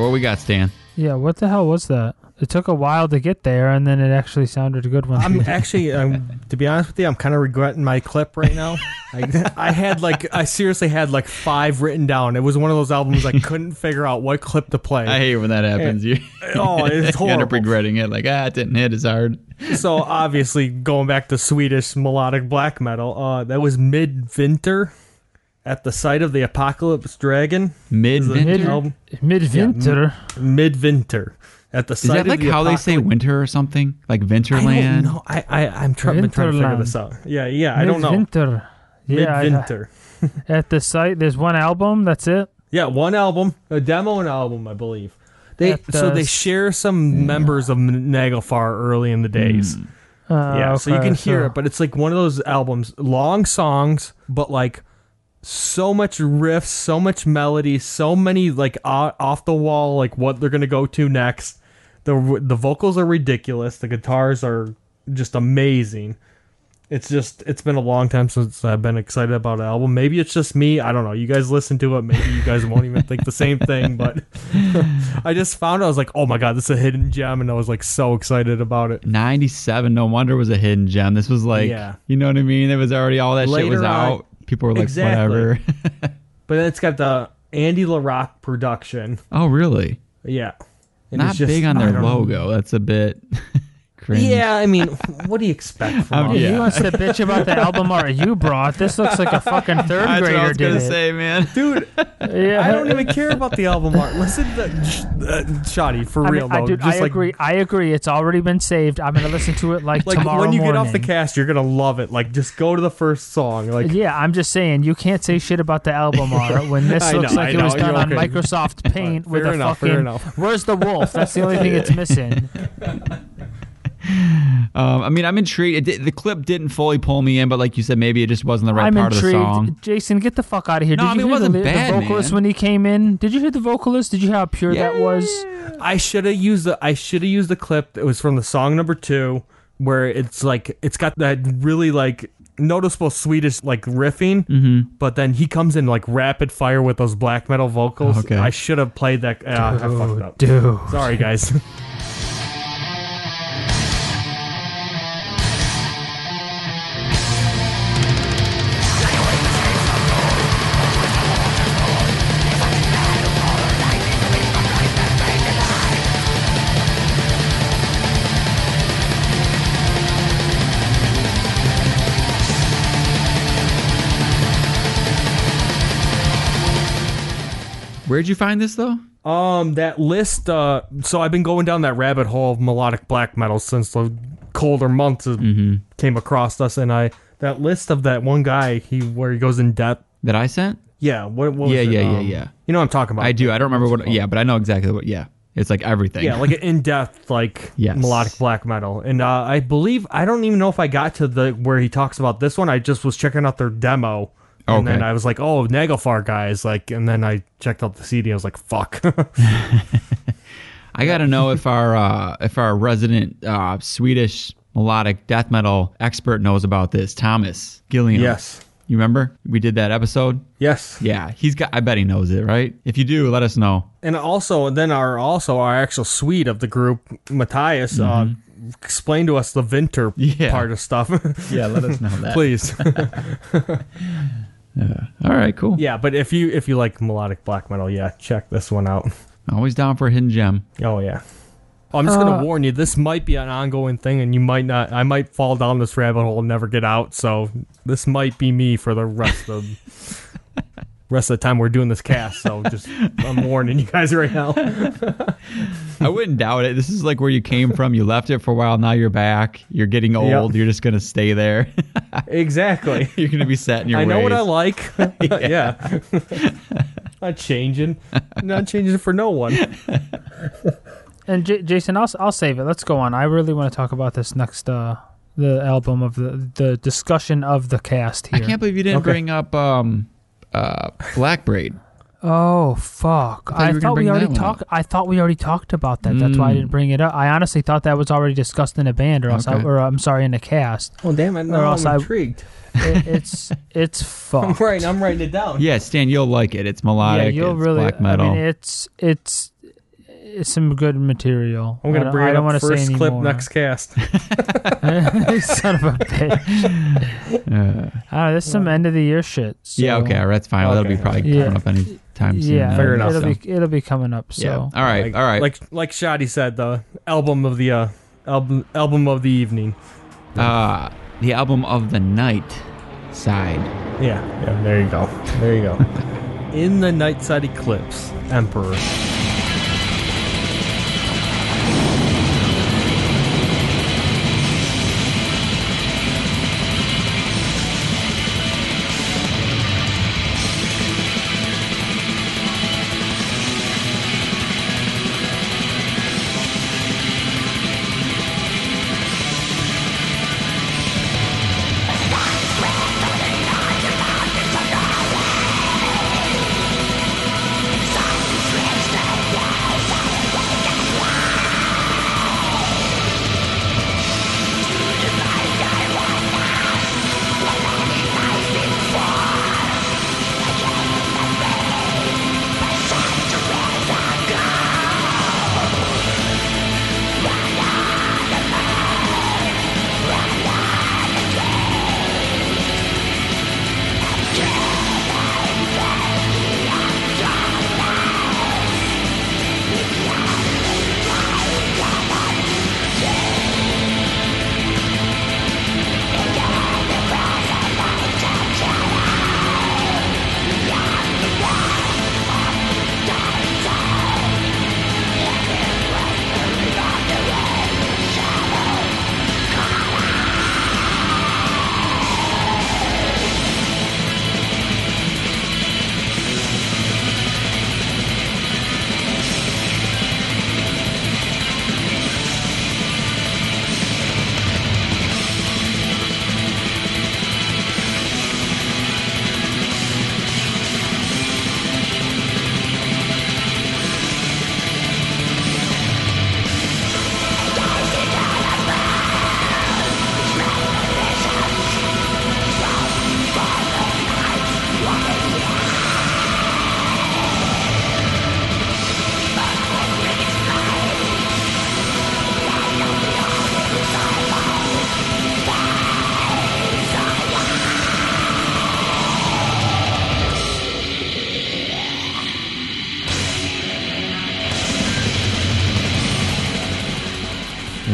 What we got, Stan? Yeah, what the hell was that? It took a while to get there, and then it actually sounded a good one. I'm actually, um, to be honest with you, I'm kind of regretting my clip right now. I, I had like, I seriously had like five written down. It was one of those albums I couldn't figure out what clip to play. I hate when that happens. And, you, oh, it's horrible. You end up regretting it. Like, ah, it didn't hit as hard. So obviously, going back to Swedish melodic black metal, uh, that was Midvinter. At the Sight of the Apocalypse Dragon. Midvinter? Midvinter. Yeah, Midvinter. At the Sight of the Apocalypse. Is that like the how apocalypse. They say winter or something? Like Vinterland? No, I, I, I'm trying, trying to figure this out. Yeah, yeah, Mid- I don't know. Midvinter. Yeah, Midvinter. I, at the Sight, there's one album, that's it? Yeah, one album. A demo and album, I believe. They the, So they share some yeah. members of Nagelfar early in the days. Mm. Uh, yeah, okay, so you can hear so. it, but it's like one of those albums. Long songs, but like... so much riffs, so much melody, so many like uh, off the wall, like what they're gonna go to next. The the vocals are ridiculous. The guitars are just amazing. It's just it's been a long time since I've been excited about an album. Maybe it's just me. I don't know. You guys listen to it. Maybe you guys won't even think the same thing. But I just found it. I was like, oh my god, this is a hidden gem, and I was like so excited about it. ninety-seven. No wonder it was a hidden gem. This was like, yeah. you know what I mean. It was already all that Later shit was out. I, People were like, exactly. whatever. But it's got the Andy LaRock production. Oh, really? Yeah. And not it's just, big on their logo. Know. That's a bit cringe. Yeah, I mean, what do you expect from um, him? Yeah. He wants to bitch about the album art you brought. This looks like a fucking third That's grader what I was did gonna it. Say, man, dude. Yeah. I don't even care about the album art. Listen to uh, Shoddy for I real mean, though. I, dude, Just I like, agree. I agree. It's already been saved. I'm gonna listen to it like, like tomorrow morning. When you morning. get off the cast, you're gonna love it. Like, just go to the first song. Like, yeah, I'm just saying you can't say shit about the album art when this looks know, like I it know. was done you're on okay. Microsoft Paint fair with a enough, fucking. Where's the wolf? That's the only thing it's missing. Um, I mean, I'm intrigued. It, the clip didn't fully pull me in, but like you said, maybe it just wasn't the right I'm part intrigued. of the song. Jason, get the fuck out of here. No, Did I mean, you hear it wasn't the, bad, the vocalist man. when he came in? Did you hear the vocalist? Did you hear how pure yeah. that was? I should have used the I should have used the clip that was from the song number two, where it's like it's got that really like noticeable Swedish like riffing, mm-hmm. but then he comes in like rapid fire with those black metal vocals. Okay. I should have played that. Uh, dude, I fucked up. Dude. Sorry, guys. Where'd you find this though? Um, that list. Uh, so I've been going down that rabbit hole of melodic black metal since the colder months mm-hmm. came across us, and I that list of that one guy he where he goes in depth that I sent. Yeah. What? what was yeah. It? Yeah. Um, yeah. Yeah. You know what I'm talking about. I do. I don't remember what. Yeah, but I know exactly what. Yeah. It's like everything. Yeah, like an in-depth, like yes. melodic black metal. And uh, I believe I don't even know if I got to the where he talks about this one. I just was checking out their demo. And okay. then I was like, oh, Nagelfar guys. Like, and then I checked out the C D. I was like, fuck. I got to know if our uh, if our resident uh, Swedish melodic death metal expert knows about this. Thomas Gilliam. Yes. You remember? We did that episode. Yes. Yeah. He's got, I bet he knows it, right? If you do, let us know. And also, then our also our actual Swede of the group, Matthias, mm-hmm. uh, explain to us the Vinter yeah. part of stuff. Yeah, let us know that. Please. Yeah. All right, cool. Yeah, but if you if you like melodic black metal, yeah, check this one out. Always down for a hidden gem. Oh yeah. Oh, I'm just uh, gonna warn you, this might be an ongoing thing, and you might not. I might fall down this rabbit hole and never get out. So this might be me for the rest of rest of the time we're doing this cast. So just I'm warning you guys right now. I wouldn't doubt it. This is like where you came from. You left it for a while. Now you're back. You're getting old. Yep. You're just going to stay there. Exactly. You're going to be set in your I ways. I know what I like. Yeah. yeah. Not changing. Not changing for no one. And J- Jason, I'll, I'll save it. Let's go on. I really want to talk about this next uh, the album of the, the discussion of the cast here. I can't believe you didn't okay. bring up um, uh, Black Braid. Oh fuck! I thought, I thought we already talked. I thought we already talked about that. That's mm. why I didn't bring it up. I honestly thought that was already discussed in a band, or else, okay. I, or I'm sorry, in a cast. Oh damn it! No, I'm intrigued. I, it, it's it's fucked. I'm right. I'm writing it down. Yeah, Stan, you'll like it. It's melodic. Yeah, you'll it's really. Black metal. I mean, it's it's it's some good material. I'm gonna bring I don't, it up I don't first say clip next cast. Son of a bitch. Uh, I don't know, this is some end of the year shit. So. Yeah. Okay. That's fine. Okay. That'll be probably yeah. coming up any. Time soon, yeah, figure it out. It'll, be, it'll be coming up. So, yeah. all right, like, all right. Like like Shoddy said, the album of the uh, album album of the evening, uh, the album of the night side. Yeah, yeah. There you go. There you go. In the Nightside Eclipse, Emperor.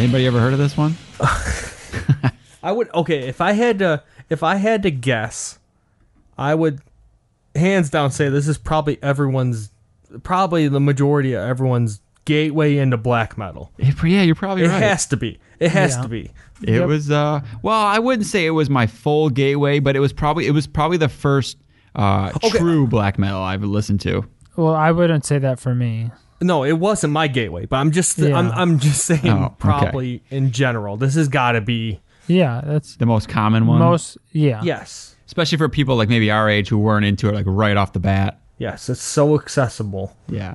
Anybody ever heard of this one? I would. Okay, if I had to, if I had to guess, I would hands down say this is probably everyone's, probably the majority of everyone's gateway into black metal. It, yeah, you're probably it right. It has to be. It has yeah. to be. It yep. was. Uh, well, I wouldn't say it was my full gateway, but it was probably it was probably the first uh, okay. true black metal I've listened to. Well, I wouldn't say that for me. No, it wasn't my gateway, but I'm just yeah. I'm I'm just saying oh, probably okay. in general. This has got to be yeah, that's the most common one. Most yeah. Yes. Especially for people like maybe our age who weren't into it like right off the bat. Yes, it's so accessible. Yeah.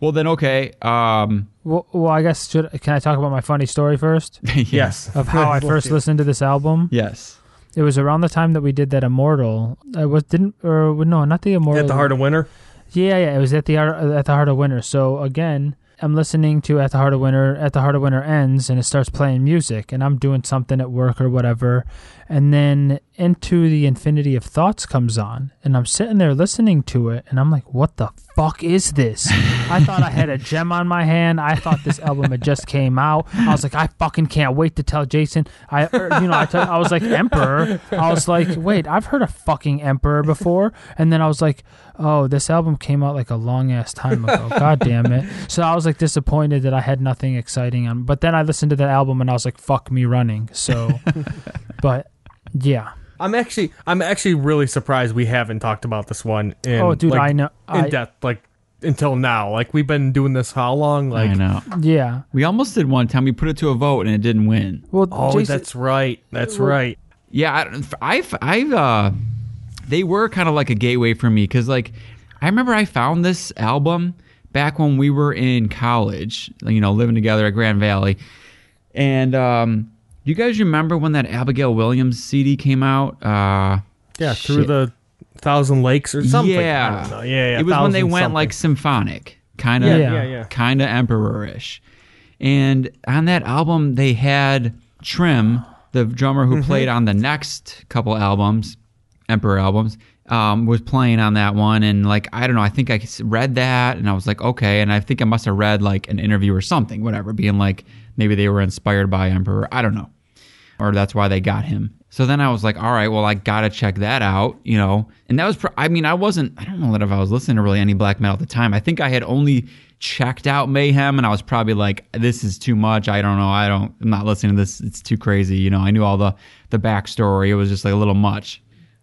Well then okay. Um well, well I guess should can I talk about my funny story first? Yes. Of how I first listened to this album? Yes. It was around the time that we did that Immortal. I was didn't or no, not the Immortal. At the Heart of Winter. Yeah, yeah, it was at the at the Heart of Winter. So again, I'm listening to At the Heart of Winter. At the Heart of Winter ends, and it starts playing music, and I'm doing something at work or whatever, and then Into the Infinity of Thoughts comes on, and I'm sitting there listening to it, and I'm like, what the fuck is this? I thought I had a gem on my hand. I thought this album had just came out. I was like, I fucking can't wait to tell Jason. I, or, you know, I, t- I was like, Emperor. I was like, wait, I've heard of fucking Emperor before, and then I was like, oh, this album came out like a long ass time ago. God damn it. So I was like disappointed that I had nothing exciting on, but then I listened to that album and I was like, fuck me running. So, but yeah. I'm actually I'm actually really surprised we haven't talked about this one in oh, dude, like, I know. I, in depth like until now. Like we've been doing this how long? Like I know. Yeah. We almost did one time. We put it to a vote and it didn't win. Well, oh, Jason, that's right. That's well, right. Yeah, I I uh they were kind of like a gateway for me because like I remember I found this album back when we were in college, you know, living together at Grand Valley. And um do you guys remember when that Abigail Williams C D came out? Uh, yeah, shit. Through the Thousand Lakes or something. Yeah, I don't know. yeah, yeah. It was when they went something. like symphonic, kind of, yeah, yeah, yeah. kind of Emperor-ish. And on that album, they had Trim, the drummer who mm-hmm. played on the next couple albums, Emperor albums, um, was playing on that one. And like, I don't know, I think I read that, and I was like, okay. And I think I must have read like an interview or something, whatever, being like. Maybe they were inspired by Emperor. I don't know. Or that's why they got him. So then I was like, all right, well, I got to check that out, you know. And that was, pr- I mean, I wasn't, I don't know that if I was listening to really any black metal at the time. I think I had only checked out Mayhem and I was probably like, this is too much. I don't know. I don't, I'm not listening to this. It's too crazy. You know, I knew all the, the backstory. It was just like a little much.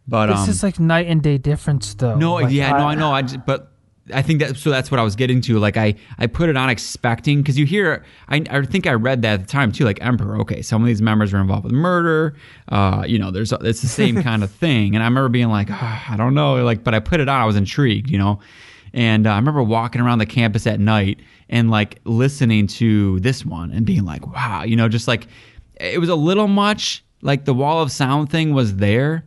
But this um, is like night and day difference though. No, like, yeah, I, no, I know. I just, but. I think that so that's what I was getting to. Like I, I put it on expecting because you hear I I think I read that at the time too. Like Emperor, okay, some of these members are involved with murder. Uh, you know, there's it's the same kind of thing. And I remember being like, oh, I don't know, like, but I put it on. I was intrigued, you know. And uh, I remember walking around the campus at night and like listening to this one and being like, wow, you know, just like it was a little much. Like the wall of sound thing was there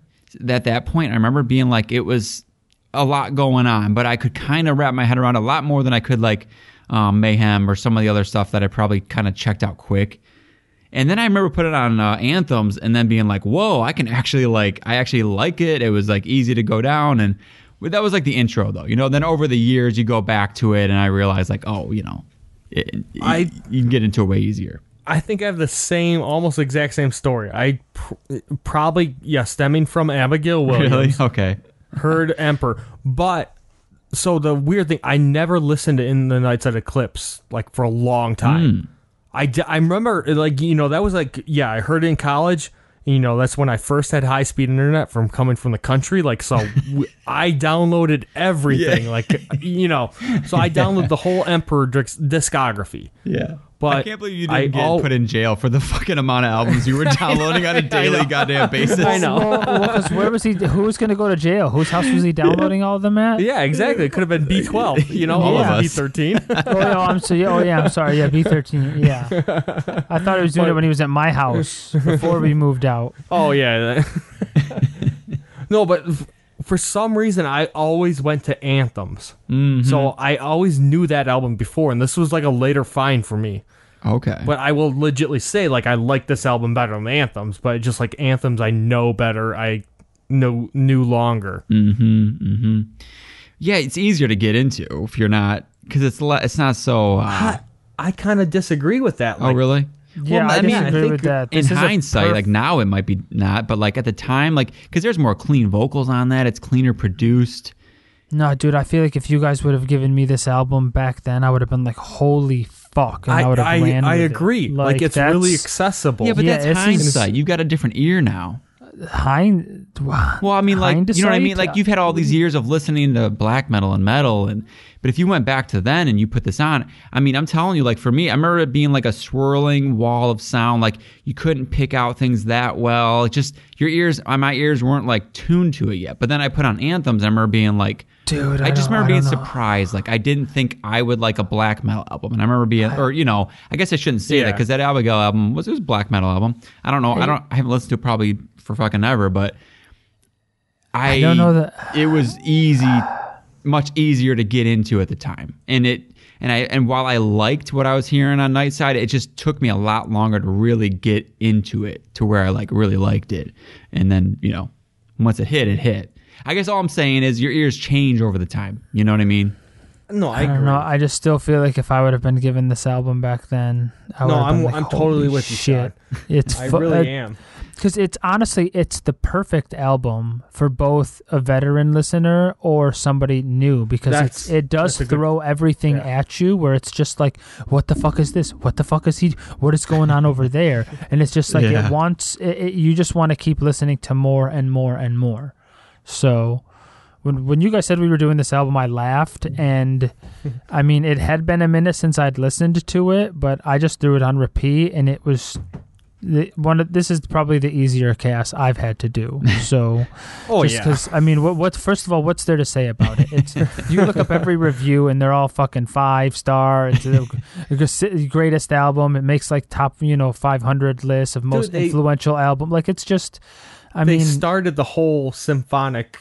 at that point. I remember being like, it was. A lot going on, but I could kind of wrap my head around a lot more than I could like um, Mayhem or some of the other stuff that I probably kind of checked out quick. And then I remember putting it on uh, Anthems and then being like, whoa, I can actually like, I actually like it. It was like easy to go down. And that was like the intro though, you know, then over the years you go back to it and I realized like, oh, you know, it, I, you can get into it way easier. I think I have the same, almost exact same story. I pr- probably, yeah, stemming from Abigail Williams. Really? Okay. Heard Emperor, but so the weird thing, I never listened to In the Nightside Eclipse like for a long time. Mm. I, I remember like, you know, that was like, yeah, I heard it in college. You know, that's when I first had high speed internet from coming from the country. Like, so we, I downloaded everything, yeah. like, you know, so I downloaded yeah. the whole Emperor discography. Yeah. But I can't believe you didn't I, get all, put in jail for the fucking amount of albums you were downloading on a daily goddamn basis. I know. Well, well, where was he? Who was going to go to jail? Whose house was he downloading yeah. all of them at? Yeah, exactly. It could have been B twelve, you know, yeah. all of us. B thirteen. oh, no, I'm so, yeah, oh, yeah, I'm sorry. Yeah, B thirteen, yeah. I thought he was doing but, it when he was at my house before we moved out. Oh, yeah. No, but for some reason, I always went to Anthems. Mm-hmm. So I always knew that album before, and this was like a later find for me. Okay. But I will legitimately say, like, I like this album better than Anthems, but just like Anthems, I know better. I know knew longer. Mm-hmm, mm-hmm. Yeah, it's easier to get into if you're not, because it's, le- it's not so... Uh... I, I kind of disagree with that. Like, oh, really? Yeah, well, I, I mean, disagree I think with that. This in hindsight, like now it might be not, but like at the time, like because there's more clean vocals on that. It's cleaner produced. No, dude, I feel like if you guys would have given me this album back then, I would have been like, holy fuck. And I, I would have I, ran I with agree. It. Like, like it's really accessible. Yeah, but yeah, that's hindsight. You've got a different ear now. Hind, well, I mean, like, you know what I mean? Like, you've had all these years of listening to black metal and metal, and but if you went back to then and you put this on, I mean, I'm telling you, like, for me, I remember it being like a swirling wall of sound. Like, you couldn't pick out things that well. It just, your ears, my ears weren't, like, tuned to it yet. But then I put on Anthems, I remember being like, dude, I, I just remember I being surprised. Like, I didn't think I would like a black metal album. And I remember being, I, or, you know, I guess I shouldn't say yeah. that because that Abigail album was, it was a black metal album. I don't know. Hey. I don't, I haven't listened to it probably for fucking ever, but I, I don't know that it was easy, much easier to get into at the time. And it, and I, and while I liked what I was hearing on Nightside, it just took me a lot longer to really get into it to where I like really liked it. And then, you know, once it hit, it hit. I guess all I'm saying is your ears change over the time. You know what I mean? No, I, I don't know. I just still feel like if I would have been given this album back then, I would no, have been I'm, like, I'm totally with shit. you, Sean. It's I fu- really I, am. Because it's honestly, it's the perfect album for both a veteran listener or somebody new because that's, it's, it does throw good, everything yeah. at you where it's just like, what the fuck is this? What the fuck is he? What is going on over there? And it's just like yeah. it wants, it, it, you just want to keep listening to more and more and more. So when when you guys said we were doing this album, I laughed. And I mean, it had been a minute since I'd listened to it, but I just threw it on repeat. And it was the, one of, this is probably the easier cast I've had to do. So, oh, just yeah. because, I mean, what, what, first of all, what's there to say about it? It's, you look up every review and they're all fucking five star. It's the greatest album. It makes like top, you know, five hundred lists of most Dude, they, influential album. Like, it's just. I they mean, started the whole symphonic,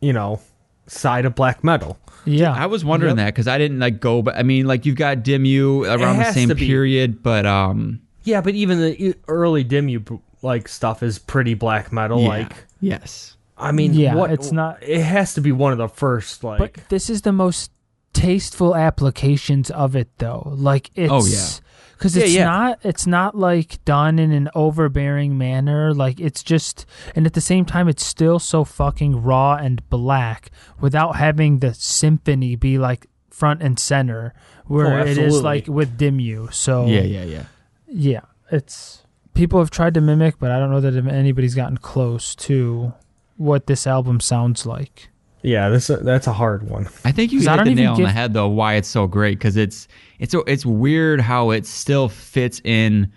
you know, side of black metal. Yeah, I was wondering yep. that because I didn't like go. But I mean, like you've got Dimmu around the same period, but um, yeah, but even the early Dimmu like stuff is pretty black metal. Yeah. Like, yes, I mean, yeah, what, it's not. It has to be one of the first. Like, but this is the most tasteful applications of it, though. Like, it's. Oh, yeah. Because it's yeah, yeah. not, it's not like done in an overbearing manner. Like it's just, and at the same time, it's still so fucking raw and black without having the symphony be like front and center, where oh, it is like with Dimmu. So yeah, yeah, yeah, yeah. It's people have tried to mimic, but I don't know that anybody's gotten close to what this album sounds like. Yeah, that's a, that's a hard one. I think you hit the nail on the head though. Why it's so great because it's it's it's weird how it still fits in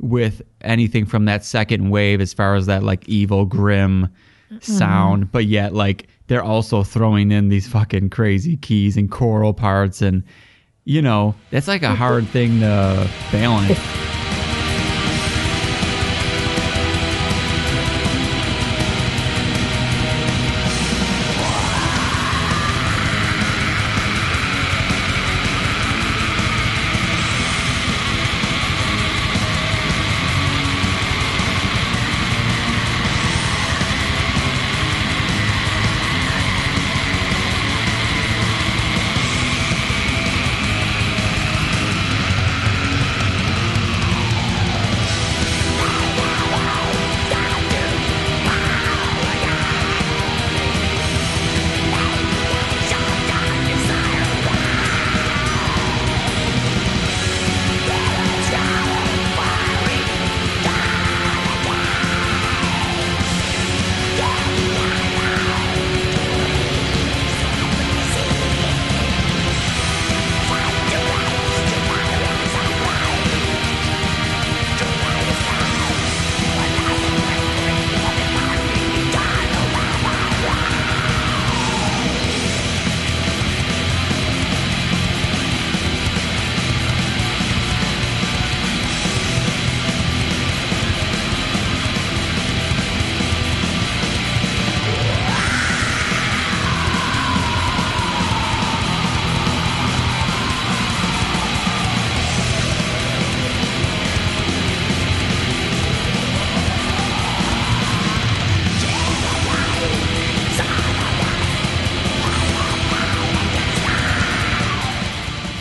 with anything from that second wave as far as that like evil grim sound, mm-hmm. but yet like they're also throwing in these fucking crazy keys and choral parts, and you know that's like a hard thing to balance.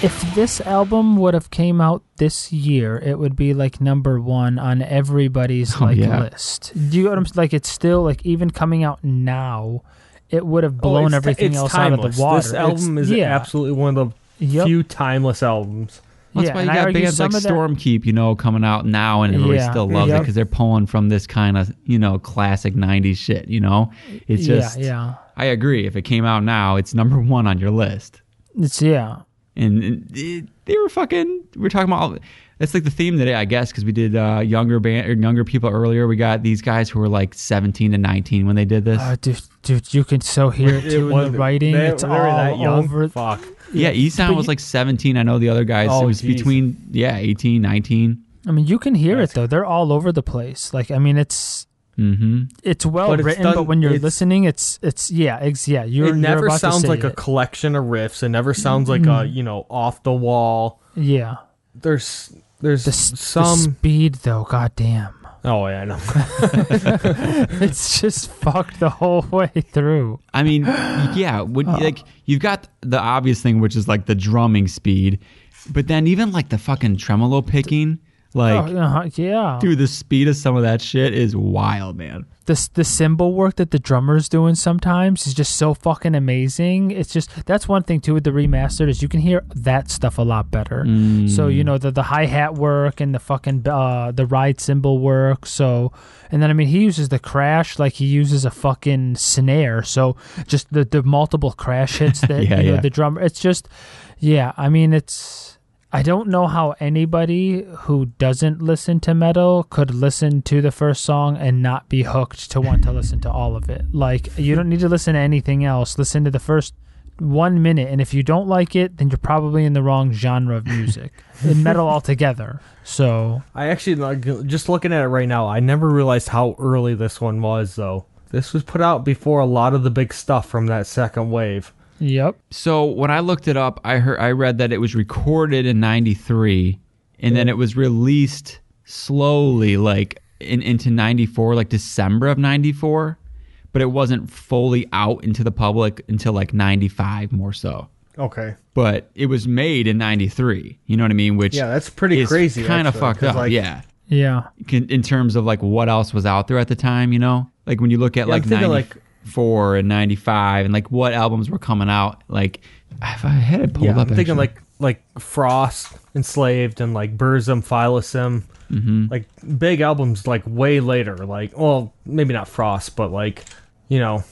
If this album would have came out this year, it would be like number one on everybody's oh, like yeah. list. Do you know what I'm saying? Like, it's still like, even coming out now, it would have blown oh, it's, everything it's else timeless. Out of the water. This album it's, is yeah. absolutely one of the yep. few timeless albums. Well, that's yeah, why you got bands like Stormkeep, you know, coming out now, and everybody yeah, still loves yep. it because they're pulling from this kind of, you know, classic nineties shit, you know? It's just, yeah, yeah. I agree. If it came out now, it's number one on your list. It's, yeah. And, and it, they were fucking, we were talking about, all, that's like the theme today, I guess, because we did uh, younger band, or younger people earlier. We got these guys who were like seventeen to nineteen when they did this. Uh, dude, dude, you can so hear it too in the writing. They, it's all that young over. Fuck. Yeah, E-Sound was like seventeen. I know the other guys, oh, it was geez. between, yeah, eighteen, nineteen. I mean, you can hear That's it, though. They're all over the place. Like, I mean, it's mm-hmm. it's well but it's written, done, but when you're it's, listening, it's, it's yeah, it's, yeah. You're, it never you're about sounds to like it. a collection of riffs. It never sounds like mm-hmm. a, you know, off the wall. Yeah. There's, there's the, some... The speed, though, goddamn. Oh, yeah, I know. It's just fucked the whole way through. I mean, yeah, when, oh. like you've got the obvious thing, which is like the drumming speed, but then even like the fucking tremolo picking, like, oh, uh, yeah, dude, the speed of some of that shit is wild, man. The the cymbal work that the drummer's doing sometimes is just so fucking amazing. It's just, that's one thing too with the remastered is you can hear that stuff a lot better. Mm. So, you know, the the hi-hat work and the fucking uh, the ride cymbal work. So, and then, I mean, he uses the crash like he uses a fucking snare. So just the, the multiple crash hits that yeah, you know, yeah. the drummer, it's just, yeah, I mean, it's, I don't know how anybody who doesn't listen to metal could listen to the first song and not be hooked to want to listen to all of it. Like, you don't need to listen to anything else. Listen to the first one minute, and if you don't like it, then you're probably in the wrong genre of music, in metal altogether. So I actually, like, just looking at it right now, I never realized how early this one was, though. This was put out before a lot of the big stuff from that second wave. Yep. So when I looked it up, I heard, I read that it was recorded in ninety-three, and yeah. then it was released slowly, like in, into ninety-four, like December of ninety-four, but it wasn't fully out into the public until like ninety-five, more so. Okay. But it was made in ninety-three. You know what I mean? Which yeah, that's pretty is crazy. Kind of fucked up. Like, yeah. Yeah. In terms of like what else was out there at the time, you know, like when you look at yeah, like ninety-four. Four and ninety-five, and like what albums were coming out? Like, if I had it pulled yeah, up, I'm actually. thinking like like Frost, Enslaved, and like Burzum, Phylosim, mm-hmm. like big albums like way later. Like, well, maybe not Frost, but like, you know,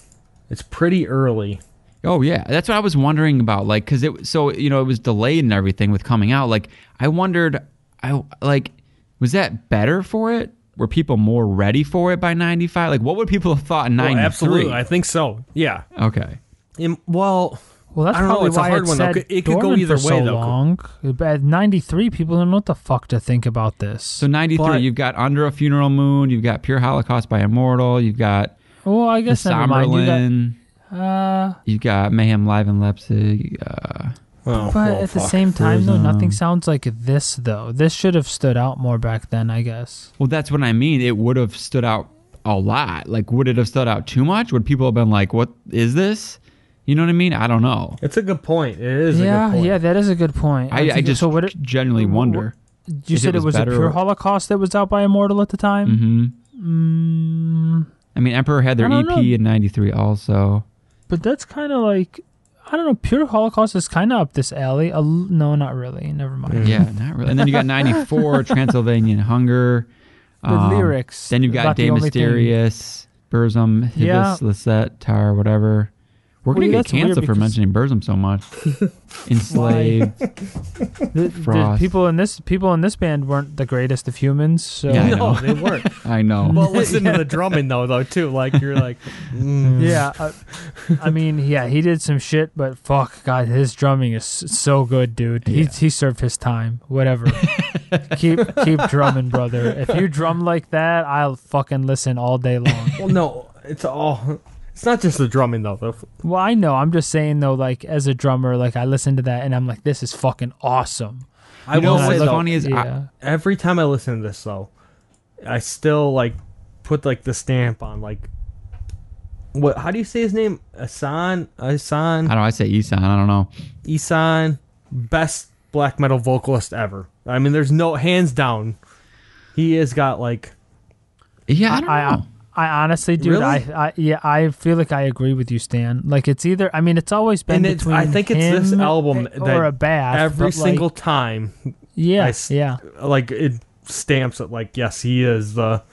it's pretty early. Oh yeah, that's what I was wondering about. Like, because it so you know it was delayed and everything with coming out. Like, I wondered, I like, was that better for it? Were people more ready for it by ninety-five? Like, what would people have thought in ninety-three? Well, absolutely. I think so. Yeah. Okay. In, well, well, that's I don't probably know. It's why a hard it one, though. It could go either way, so though. Long. At ninety-three, people don't know what the fuck to think about this. So, ninety-three, but, you've got Under a Funeral Moon. You've got Pure Holocaust by Immortal. You've got well, I guess never mind. You got, uh, you've got Mayhem Live in Leipzig. Uh, well, but well, at the same time, Burzum. Though, nothing sounds like this, though. This should have stood out more back then, I guess. Well, that's what I mean. It would have stood out a lot. Like, would it have stood out too much? Would people have been like, what is this? You know what I mean? I don't know. It's a good point. It is yeah, a good point. Yeah, that is a good point. I, I, thinking, I just so what it, genuinely wonder. What, you said it was, it was a Pure Holocaust that was out by Immortal at the time? Mm-hmm. Mm. I mean, Emperor had their E P know. in ninety-three also. But that's kind of like... I don't know. Pure Holocaust is kind of up this alley. Uh, no, not really. Never mind. Yeah, not really. And then you got ninety-four, Transylvanian Hunger. Um, the lyrics. Then you've got Day Mysterious, Burzum, Hibis, yeah. Lisette, Tar, whatever. We're well, going to yeah, get canceled for mentioning Burzum so much. Enslaved. the, Frost. The people in this people in this band weren't the greatest of humans. So. Yeah, no, they weren't. I know. Well, listen yeah. to the drumming though, though too. Like you're like, mm. yeah. Uh, I mean, yeah, he did some shit, but fuck, God, his drumming is so good, dude. He yeah. he served his time. Whatever. keep keep drumming, brother. If you drum like that, I'll fucking listen all day long. Well, no, it's all. It's not just the drumming, though. Well, I know. I'm just saying, though, like, as a drummer, like, I listen to that, and I'm like, this is fucking awesome. I will say, though, funny is yeah. I, every time I listen to this, though, I still, like, put, like, the stamp on, like, what? How do you say his name? Asan? Asan? I don't know. I say Isan. I don't know. Isan. Best black metal vocalist ever. I mean, there's no, hands down. He has got like, yeah, I don't I, know. I, I honestly, dude, really? I, I, yeah, I feel like I agree with you, Stan. Like it's either, I mean, it's always been and between. I think him it's this album or that a bath, every single like, time. Yeah, I, yeah. Like it stamps it. Like yes, he is the.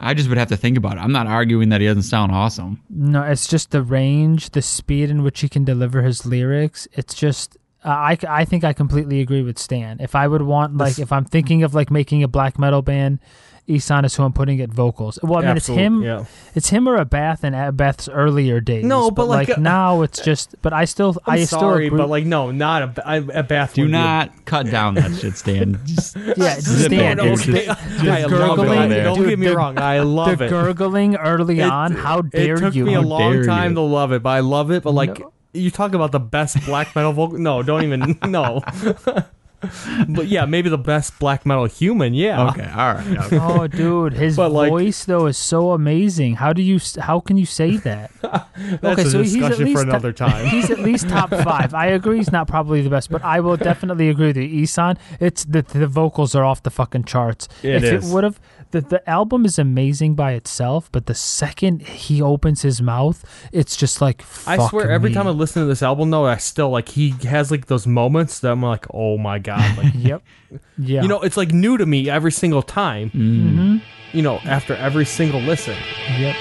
I just would have to think about it. I'm not arguing that he doesn't sound awesome. No, it's just the range, the speed in which he can deliver his lyrics. It's just, uh, I, I think I completely agree with Stan. If I would want, like, if I'm thinking of, like, making a black metal band, Ihsahn is who I'm putting at vocals. Well, I mean, Absolutely, it's him yeah. It's him or Abath in Abath's earlier days. No, but, but like, like a, now it's just, but I still, I'm I sorry, still but like, no, not Abath. Do not a, cut down that shit, Stan. Just, yeah, Stan, okay. Just, just I love it. Don't, dude, don't get me the, wrong, I love the it. The gurgling early it, on, how dare you? It took you? me a long time you? to love it, but I love it, but like, no. You talk about the best black metal vocal, no, don't even, no. But yeah, maybe the best black metal human. Yeah. Okay. All right. Okay. Oh, dude, his like, voice though is so amazing. How do you? How can you say that? That's okay, a so discussion he's for another to- time. He's at least top five. I agree. He's not probably the best, but I will definitely agree with you, Ihsahn. It's the the vocals are off the fucking charts. It if is. It would have. The, the album is amazing by itself, but the second he opens his mouth, it's just like, fuck I swear, me. Every time I listen to this album, though, I still, like, he has, like, those moments that I'm like, oh, my God. Like, yep. Yeah. You know, it's, like, new to me every single time, mm-hmm. you know, after every single listen. Yep.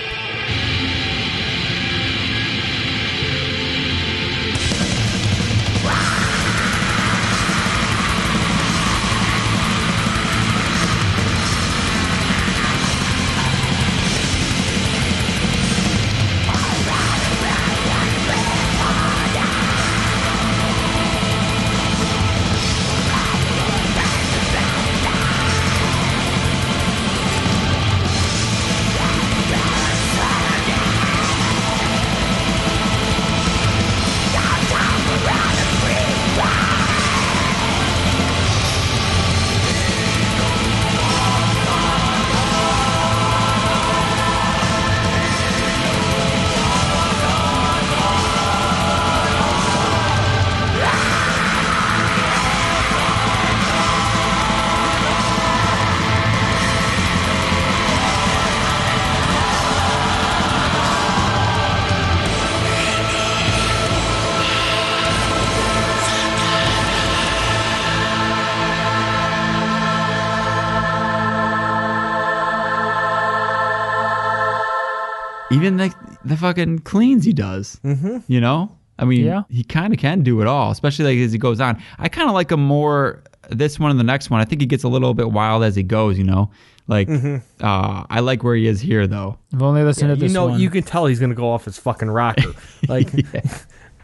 Even like the, the fucking cleans he does, mm-hmm. you know? I mean, yeah. He kind of can do it all, especially like as he goes on. I kind of like him more, this one and the next one. I think he gets a little bit wild as he goes, you know? Like, mm-hmm. uh, I like where he is here, though. I've only listened yeah, to this you know, one. You can tell he's going to go off his fucking rocker. Like, yeah.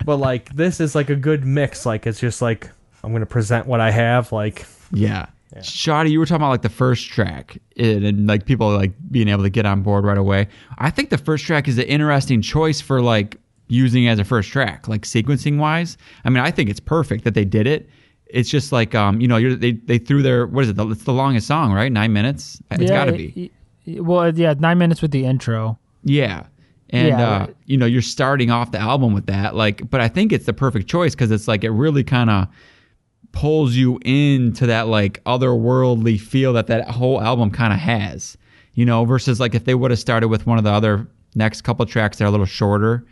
But like, this is like a good mix. Like, it's just like, I'm going to present what I have. Like, yeah. Yeah. Shadi, you were talking about like the first track and, and like people like being able to get on board right away. I think the first track is an interesting choice for like using as a first track, like sequencing wise. I mean, I think it's perfect that they did it. It's just like, um, you know, you're, they they threw their, what is it? The, it's the longest song, right? Nine minutes. It's yeah, got to be. It, well, yeah, nine minutes with the intro. Yeah. And, yeah, uh, right. you know, you're starting off the album with that. Like, but I think it's the perfect choice because it's like, it really kind of pulls you into that like otherworldly feel that that whole album kind of has, you know, versus like if they would have started with one of the other next couple tracks that are a little shorter,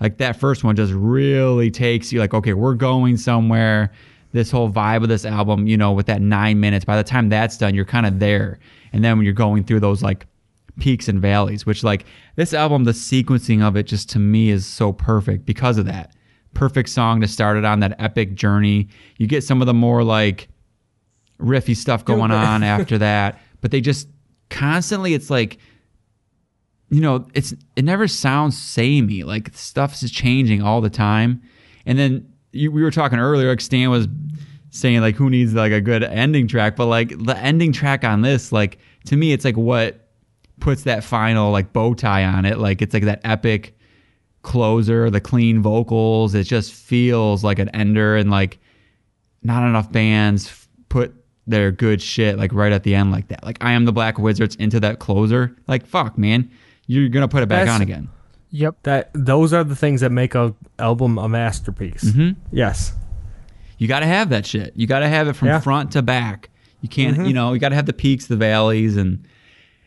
like that first one just really takes you like, okay, we're going somewhere. This whole vibe of this album, you know, with that nine minutes, by the time that's done, you're kind of there. And then when you're going through those like peaks and valleys, which like this album, the sequencing of it just to me is so perfect because of that. Perfect song to start it on, that epic journey. You get some of the more like riffy stuff going on after that, but they just constantly, it's like, you know, it's it never sounds samey. Like stuff is changing all the time. And then you, we were talking earlier, like Stan was saying like, who needs like a good ending track? But like the ending track on this, like to me, it's like what puts that final like bow tie on it. Like it's like that epic closer, the clean vocals, it just feels like an ender, and like not enough bands f- put their good shit like right at the end like that. Like I Am the Black Wizards into that closer, like fuck man, you're gonna put it back That's, on again. Yep, that those are the things that make a album a masterpiece. Mm-hmm. Yes, you got to have that shit. You got to have it from yeah. front to back. You can't, mm-hmm. you know, you got to have the peaks, the valleys, and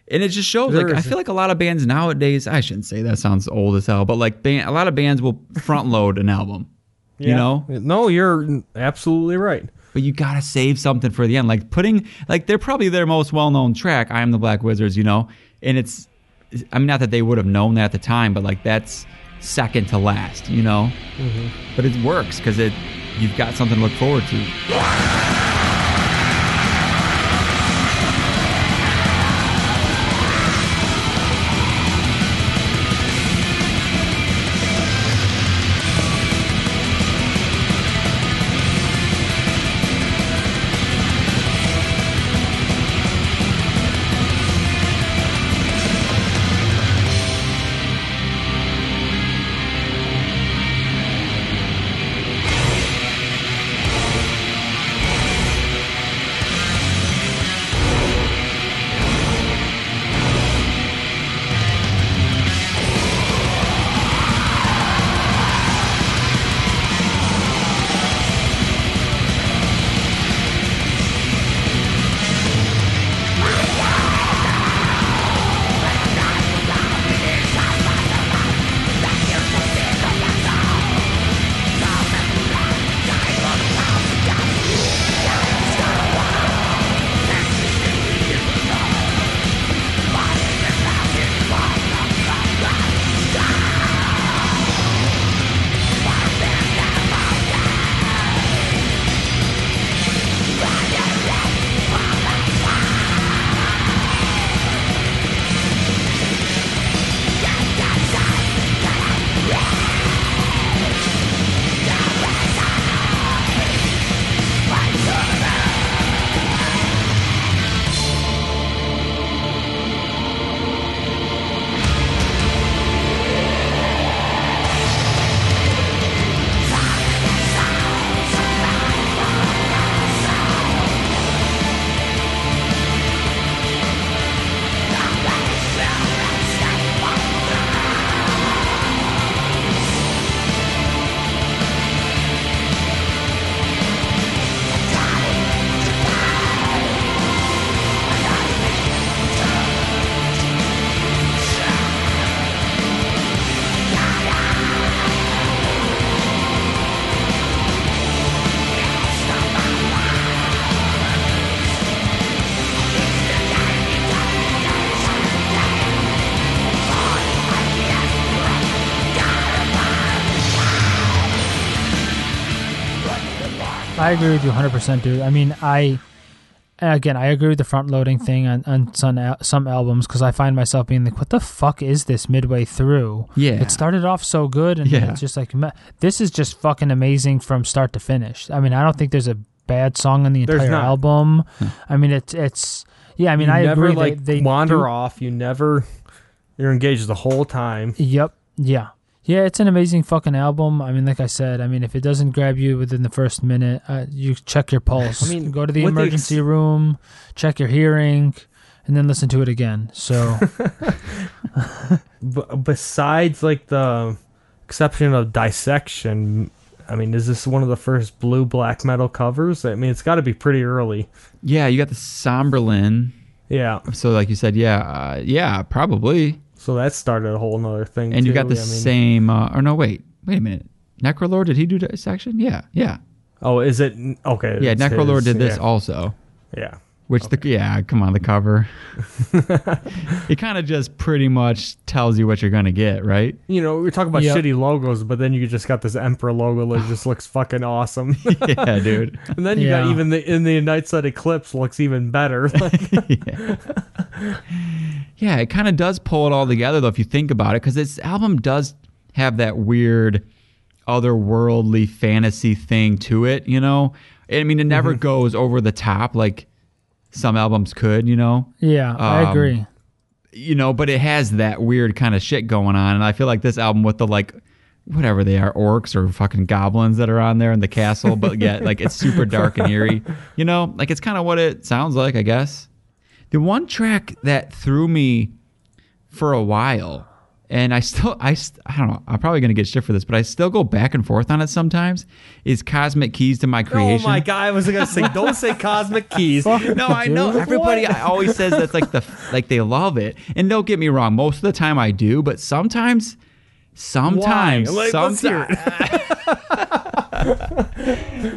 and it just shows. There like I feel like a lot of bands nowadays. I shouldn't say that, sounds old as hell, but like band, a lot of bands will front load an album. Yeah. You know? No, you're absolutely right. But you got to save something for the end. Like putting, like they're probably their most well-known track, I Am the Black Wizards, you know? And it's, I mean, not that they would have known that at the time, but like that's second to last, you know? Mm-hmm. But it works because it, you've got something to look forward to. I agree with you one hundred percent, dude. I mean, I, again, I agree with the front loading thing on, on some, al- some albums, because I find myself being like, what the fuck is this midway through? Yeah. It started off so good, and yeah. it's just like, this is just fucking amazing from start to finish. I mean, I don't think there's a bad song on the there's entire not. album. I mean, it, it's, yeah, I mean, you I never, agree. Like, they, they wander do. off. You never, you're engaged the whole time. Yep. Yeah. Yeah, it's an amazing fucking album. I mean, like I said, I mean, if it doesn't grab you within the first minute, uh, you check your pulse. I mean, go to the emergency the ex- room, check your hearing, and then listen to it again. So, B- besides like the exception of Dissection, I mean, is this one of the first blue black metal covers? I mean, it's got to be pretty early. Yeah, you got the Somberlin. Yeah. So, like you said, yeah, uh, yeah, probably. So that started a whole nother thing. And too. you got the I mean, same, uh, or no, wait, wait a minute. Necrolord, did he do Dissection? Yeah, yeah. Oh, is it? Okay. Yeah, Necrolord his, did this yeah. also. Yeah. Which okay. the, yeah, come on, the cover. It kind of just pretty much tells you what you're going to get, right? You know, we're talking about yep. shitty logos, but then you just got this Emperor logo that just looks fucking awesome. Yeah, dude. And then you yeah. got even the In the Nightside Eclipse looks even better. Like yeah. Yeah, it kind of does pull it all together, though, if you think about it, because this album does have that weird otherworldly fantasy thing to it, you know? I mean, it never mm-hmm. goes over the top like some albums could, you know? Yeah, um, I agree. You know, but it has that weird kind of shit going on, and I feel like this album with the, like, whatever they are, orcs or fucking goblins that are on there in the castle, but yeah, like, it's super dark and eerie. You know? Like, it's kind of what it sounds like, I guess. The one track that threw me for a while, and I still, I, I don't know, I'm probably going to get shit for this, but I still go back and forth on it sometimes, is Cosmic Keys to My Creation. Oh my God, I was going to say, don't say Cosmic Keys. No, I know. Everybody I always says that's like the, like they love it. And don't get me wrong, most of the time I do, but sometimes, sometimes, like, sometimes.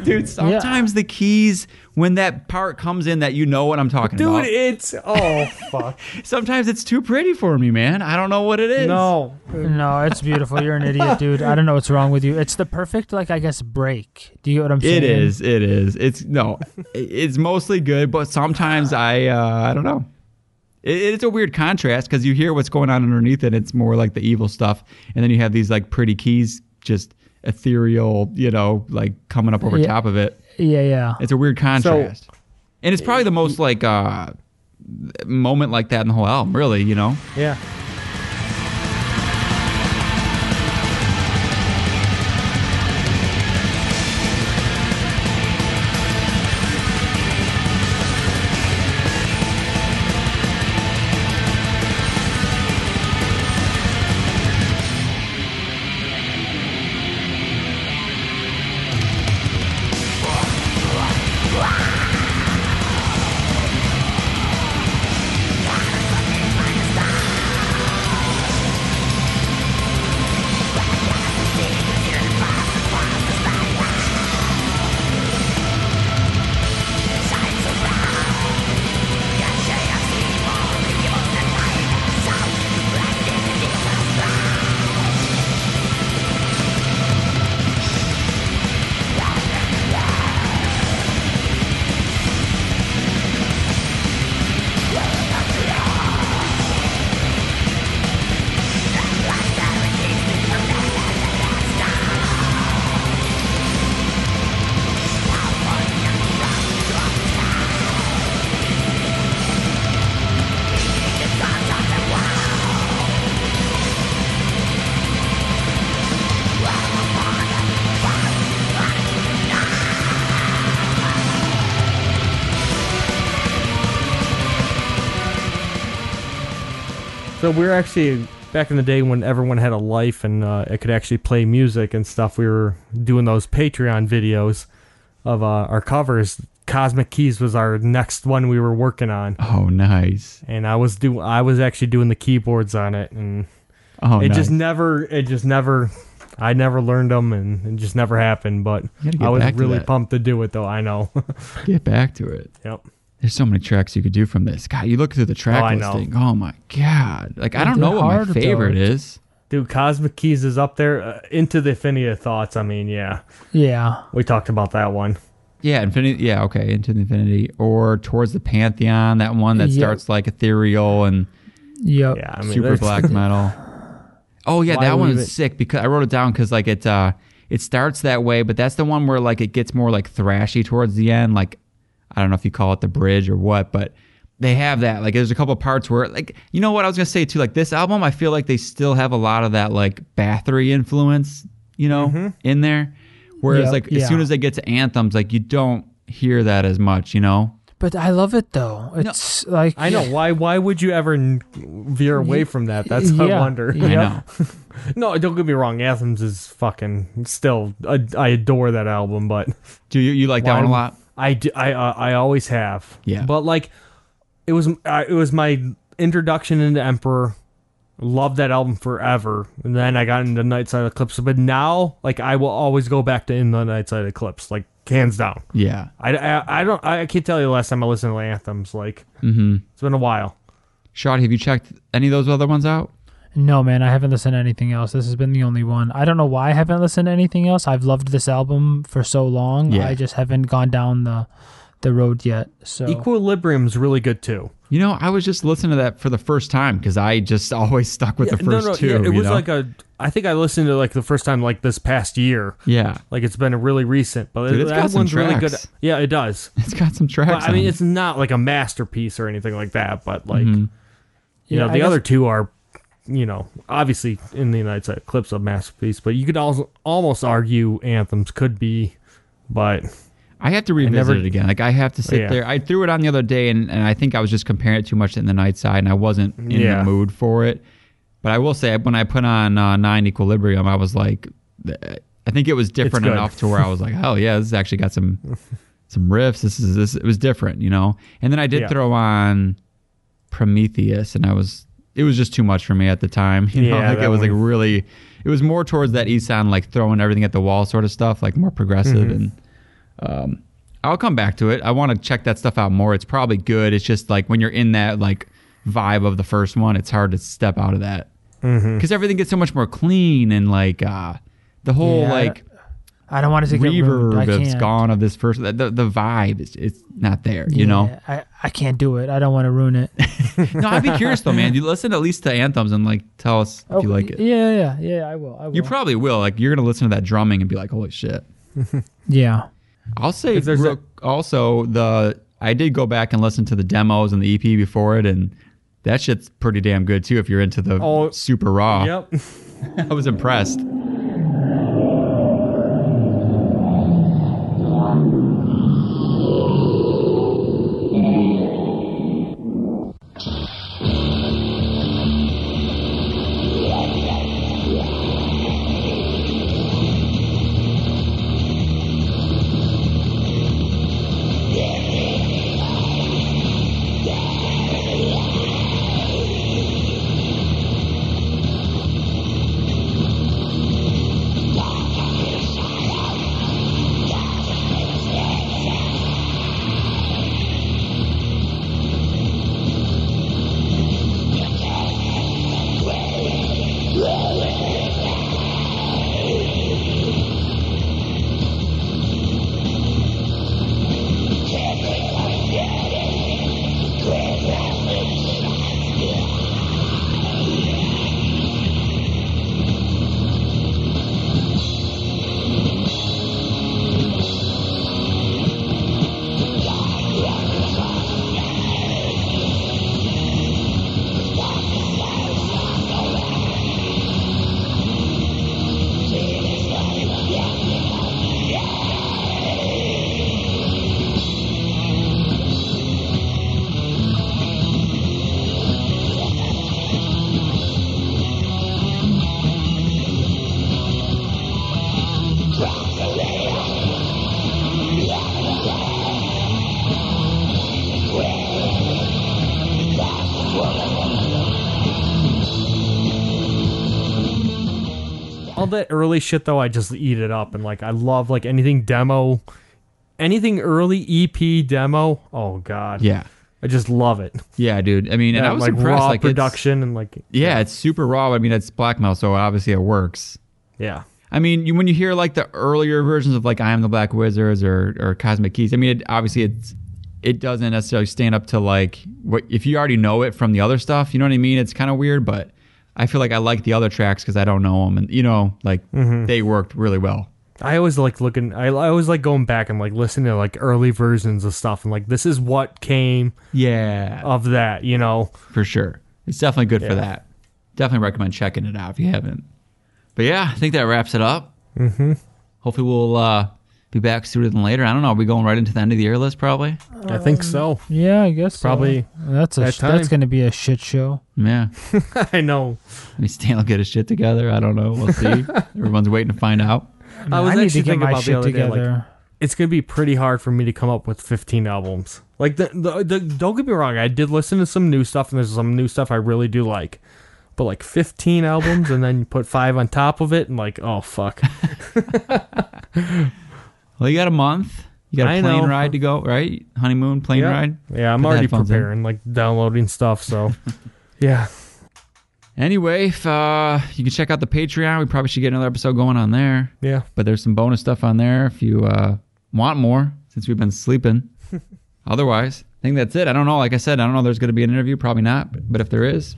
Dude, sometimes yeah. the keys, when that part comes in that you know what I'm talking Dude, about. Dude, it's, oh, fuck. Sometimes it's too pretty for me, man. I don't know what it is. No. No, it's beautiful. You're an idiot, dude. I don't know what's wrong with you. It's the perfect, like, I guess, break. Do you know what I'm saying? It is. It is. It's, no, it's mostly good, but sometimes I, uh, I don't know. It, it's a weird contrast because you hear what's going on underneath it. It's more like the evil stuff. And then you have these, like, pretty keys just ethereal, you know, like coming up over yeah. top of it. Yeah, yeah. It's a weird contrast. So, and it's probably the most like uh moment like that in the whole album, really, you know? Yeah. So we were actually, back in the day when everyone had a life and uh, it could actually play music and stuff, we were doing those Patreon videos of uh, our covers. Cosmic Keys was our next one we were working on. Oh, nice. And I was do I was actually doing the keyboards on it, and oh, it nice. just never it just never I never learned them, and it just never happened, but I was really pumped to do it though, I know. Get back to it. Yep. There's so many tracks you could do from this. God, you look through the track oh, listing. Oh, my God. Like, I don't know what my favorite though. is. Dude, Cosmic Keys is up there. Uh, Into the Infinity of Thoughts, I mean, yeah. Yeah. We talked about that one. Yeah, Infinity. Yeah, okay, Into the Infinity. Or Towards the Pantheon, that one that yep. starts, like, ethereal and yep. yeah, I mean, super black metal. Oh, yeah, Why that one is sick. Because I wrote it down because, like, it, uh, it starts that way, but that's the one where, like, it gets more, like, thrashy towards the end, like, I don't know if you call it the bridge or what, but they have that. Like, there's a couple parts where, like, you know what I was going to say, too? Like, this album, I feel like they still have a lot of that, like, Bathory influence, you know, mm-hmm. in there. Whereas, yep, like, yeah. as soon as they get to Anthems, like, you don't hear that as much, you know? But I love it, though. It's no, like... I know. Why Why would you ever veer away from that? That's yeah, what I wonder. Yeah. I know. No, don't get me wrong. Anthems is fucking still... I, I adore that album, but... Do you, you like that one a lot? I, do, I, uh, I always have. Yeah. But, like, it was uh, it was my introduction into Emperor. Loved that album forever. And then I got into Nightside Eclipse. But now, like, I will always go back to In the Nightside Eclipse. Like, hands down. Yeah. I, I, I, don't, I can't tell you the last time I listened to Anthems. Like, mm-hmm. It's been a while. Shadi, have you checked any of those other ones out? No, man, I haven't listened to anything else. This has been the only one. I don't know why I haven't listened to anything else. I've loved this album for so long. Yeah. I just haven't gone down the the road yet. So Equilibrium's really good too. You know, I was just listening to that for the first time because I just always stuck with yeah, the first no, no, two. Yeah, it you was know? like a. I think I listened to like the first time like this past year. Yeah, like it's been a really recent, but Dude, it's that got one's some really good. Yeah, it does. It's got some tracks. But, I mean, it. it's not like a masterpiece or anything like that, but like mm-hmm. you yeah, know, the I other guess- two are. You know, obviously in the United States, clips of masterpiece, but you could also almost argue Anthems could be, but I have to revisit never, it again. Like I have to sit yeah. there. I threw it on the other day, and, and I think I was just comparing it too much in the Nightside, and I wasn't in yeah. the mood for it. But I will say, when I put on uh, Nine Equilibrium, I was like, I think it was different enough to where I was like, oh yeah, this has actually got some some riffs. This is this. It was different, you know. And then I did yeah. throw on Prometheus, and I was. It was just too much for me at the time. You know, yeah, like it was one. like really, it was more towards that E-sound, like throwing everything at the wall sort of stuff, like more progressive. Mm-hmm. And um, I'll come back to it. I want to check that stuff out more. It's probably good. It's just like when you're in that like vibe of the first one, it's hard to step out of that. Because mm-hmm. everything gets so much more clean and like uh, the whole yeah, like I don't want to reverb that's gone of this first. The, the, the vibe, is it's not there, you yeah, know? I, I can't do it. I don't want to ruin it. No, I'd be curious though, man. You listen at least to Anthems and like tell us oh, if you like it. Yeah, yeah, yeah, I will, I will. You probably will. Like you're going to listen to that drumming and be like, holy shit. Yeah. I'll say there's real, a- also the, I did go back and listen to the demos and the E P before it, and that shit's pretty damn good too if you're into the oh, super raw. Yep. I was impressed. That early shit though, I just eat it up, and like I love like anything demo, anything early E P demo. Oh god, yeah, I just love it. Yeah, dude. I mean, yeah, and I was like impressed, raw like production and like yeah, yeah, it's super raw. I mean, it's Black Metal, so obviously it works. Yeah, I mean, you, when you hear like the earlier versions of like I Am the Black Wizards or or Cosmic Keys, I mean, it, obviously it's it doesn't necessarily stand up to like what if you already know it from the other stuff. You know what I mean? It's kind of weird, but. I feel like I like the other tracks because I don't know them, and you know, like mm-hmm. they worked really well. I always like looking. I, I always like going back and like listening to like early versions of stuff, and like this is what came. Yeah, of that, you know, for sure. It's definitely good yeah. for that. Definitely recommend checking it out if you haven't. But yeah, I think that wraps it up. Mm-hmm. Hopefully, we'll uh, be back sooner than later. I don't know. Are we going right into the end of the year list? Probably. Um, I think so. Yeah, I guess probably. So. That's a that sh- that's going to be a shit show. Yeah, I know. I mean, Stan will get his shit together. I don't know. We'll see. Everyone's waiting to find out. I, mean, I was I actually thinking about the other together. Day, like, it's going to be pretty hard for me to come up with fifteen albums. Like, the, the, the don't get me wrong. I did listen to some new stuff, and there's some new stuff I really do like. But like fifteen albums, and then you put five on top of it, and like, oh fuck. Well, you got a month. You got a I plane know. Ride to go, right? Honeymoon, plane yeah. ride. Yeah, I'm Put already preparing, in. like downloading stuff. So. Yeah. Anyway, if, uh, you can check out the Patreon. We probably should get another episode going on there. Yeah. But there's some bonus stuff on there if you uh, want more, since we've been sleeping. Otherwise, I think that's it. I don't know. Like I said, I don't know if there's going to be an interview. Probably not. But, but if there is,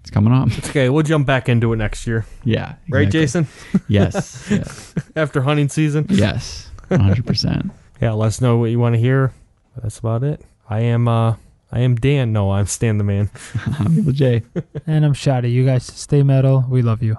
it's coming up. It's okay. We'll jump back into it next year. Yeah. Exactly. Right, Jason? Yes. yes. After hunting season? Yes. one hundred percent. Yeah. Let us know what you want to hear. That's about it. I am... Uh, I am Dan. No, I'm Stan the Man. I'm J. And I'm Shadi. You guys stay metal. We love you.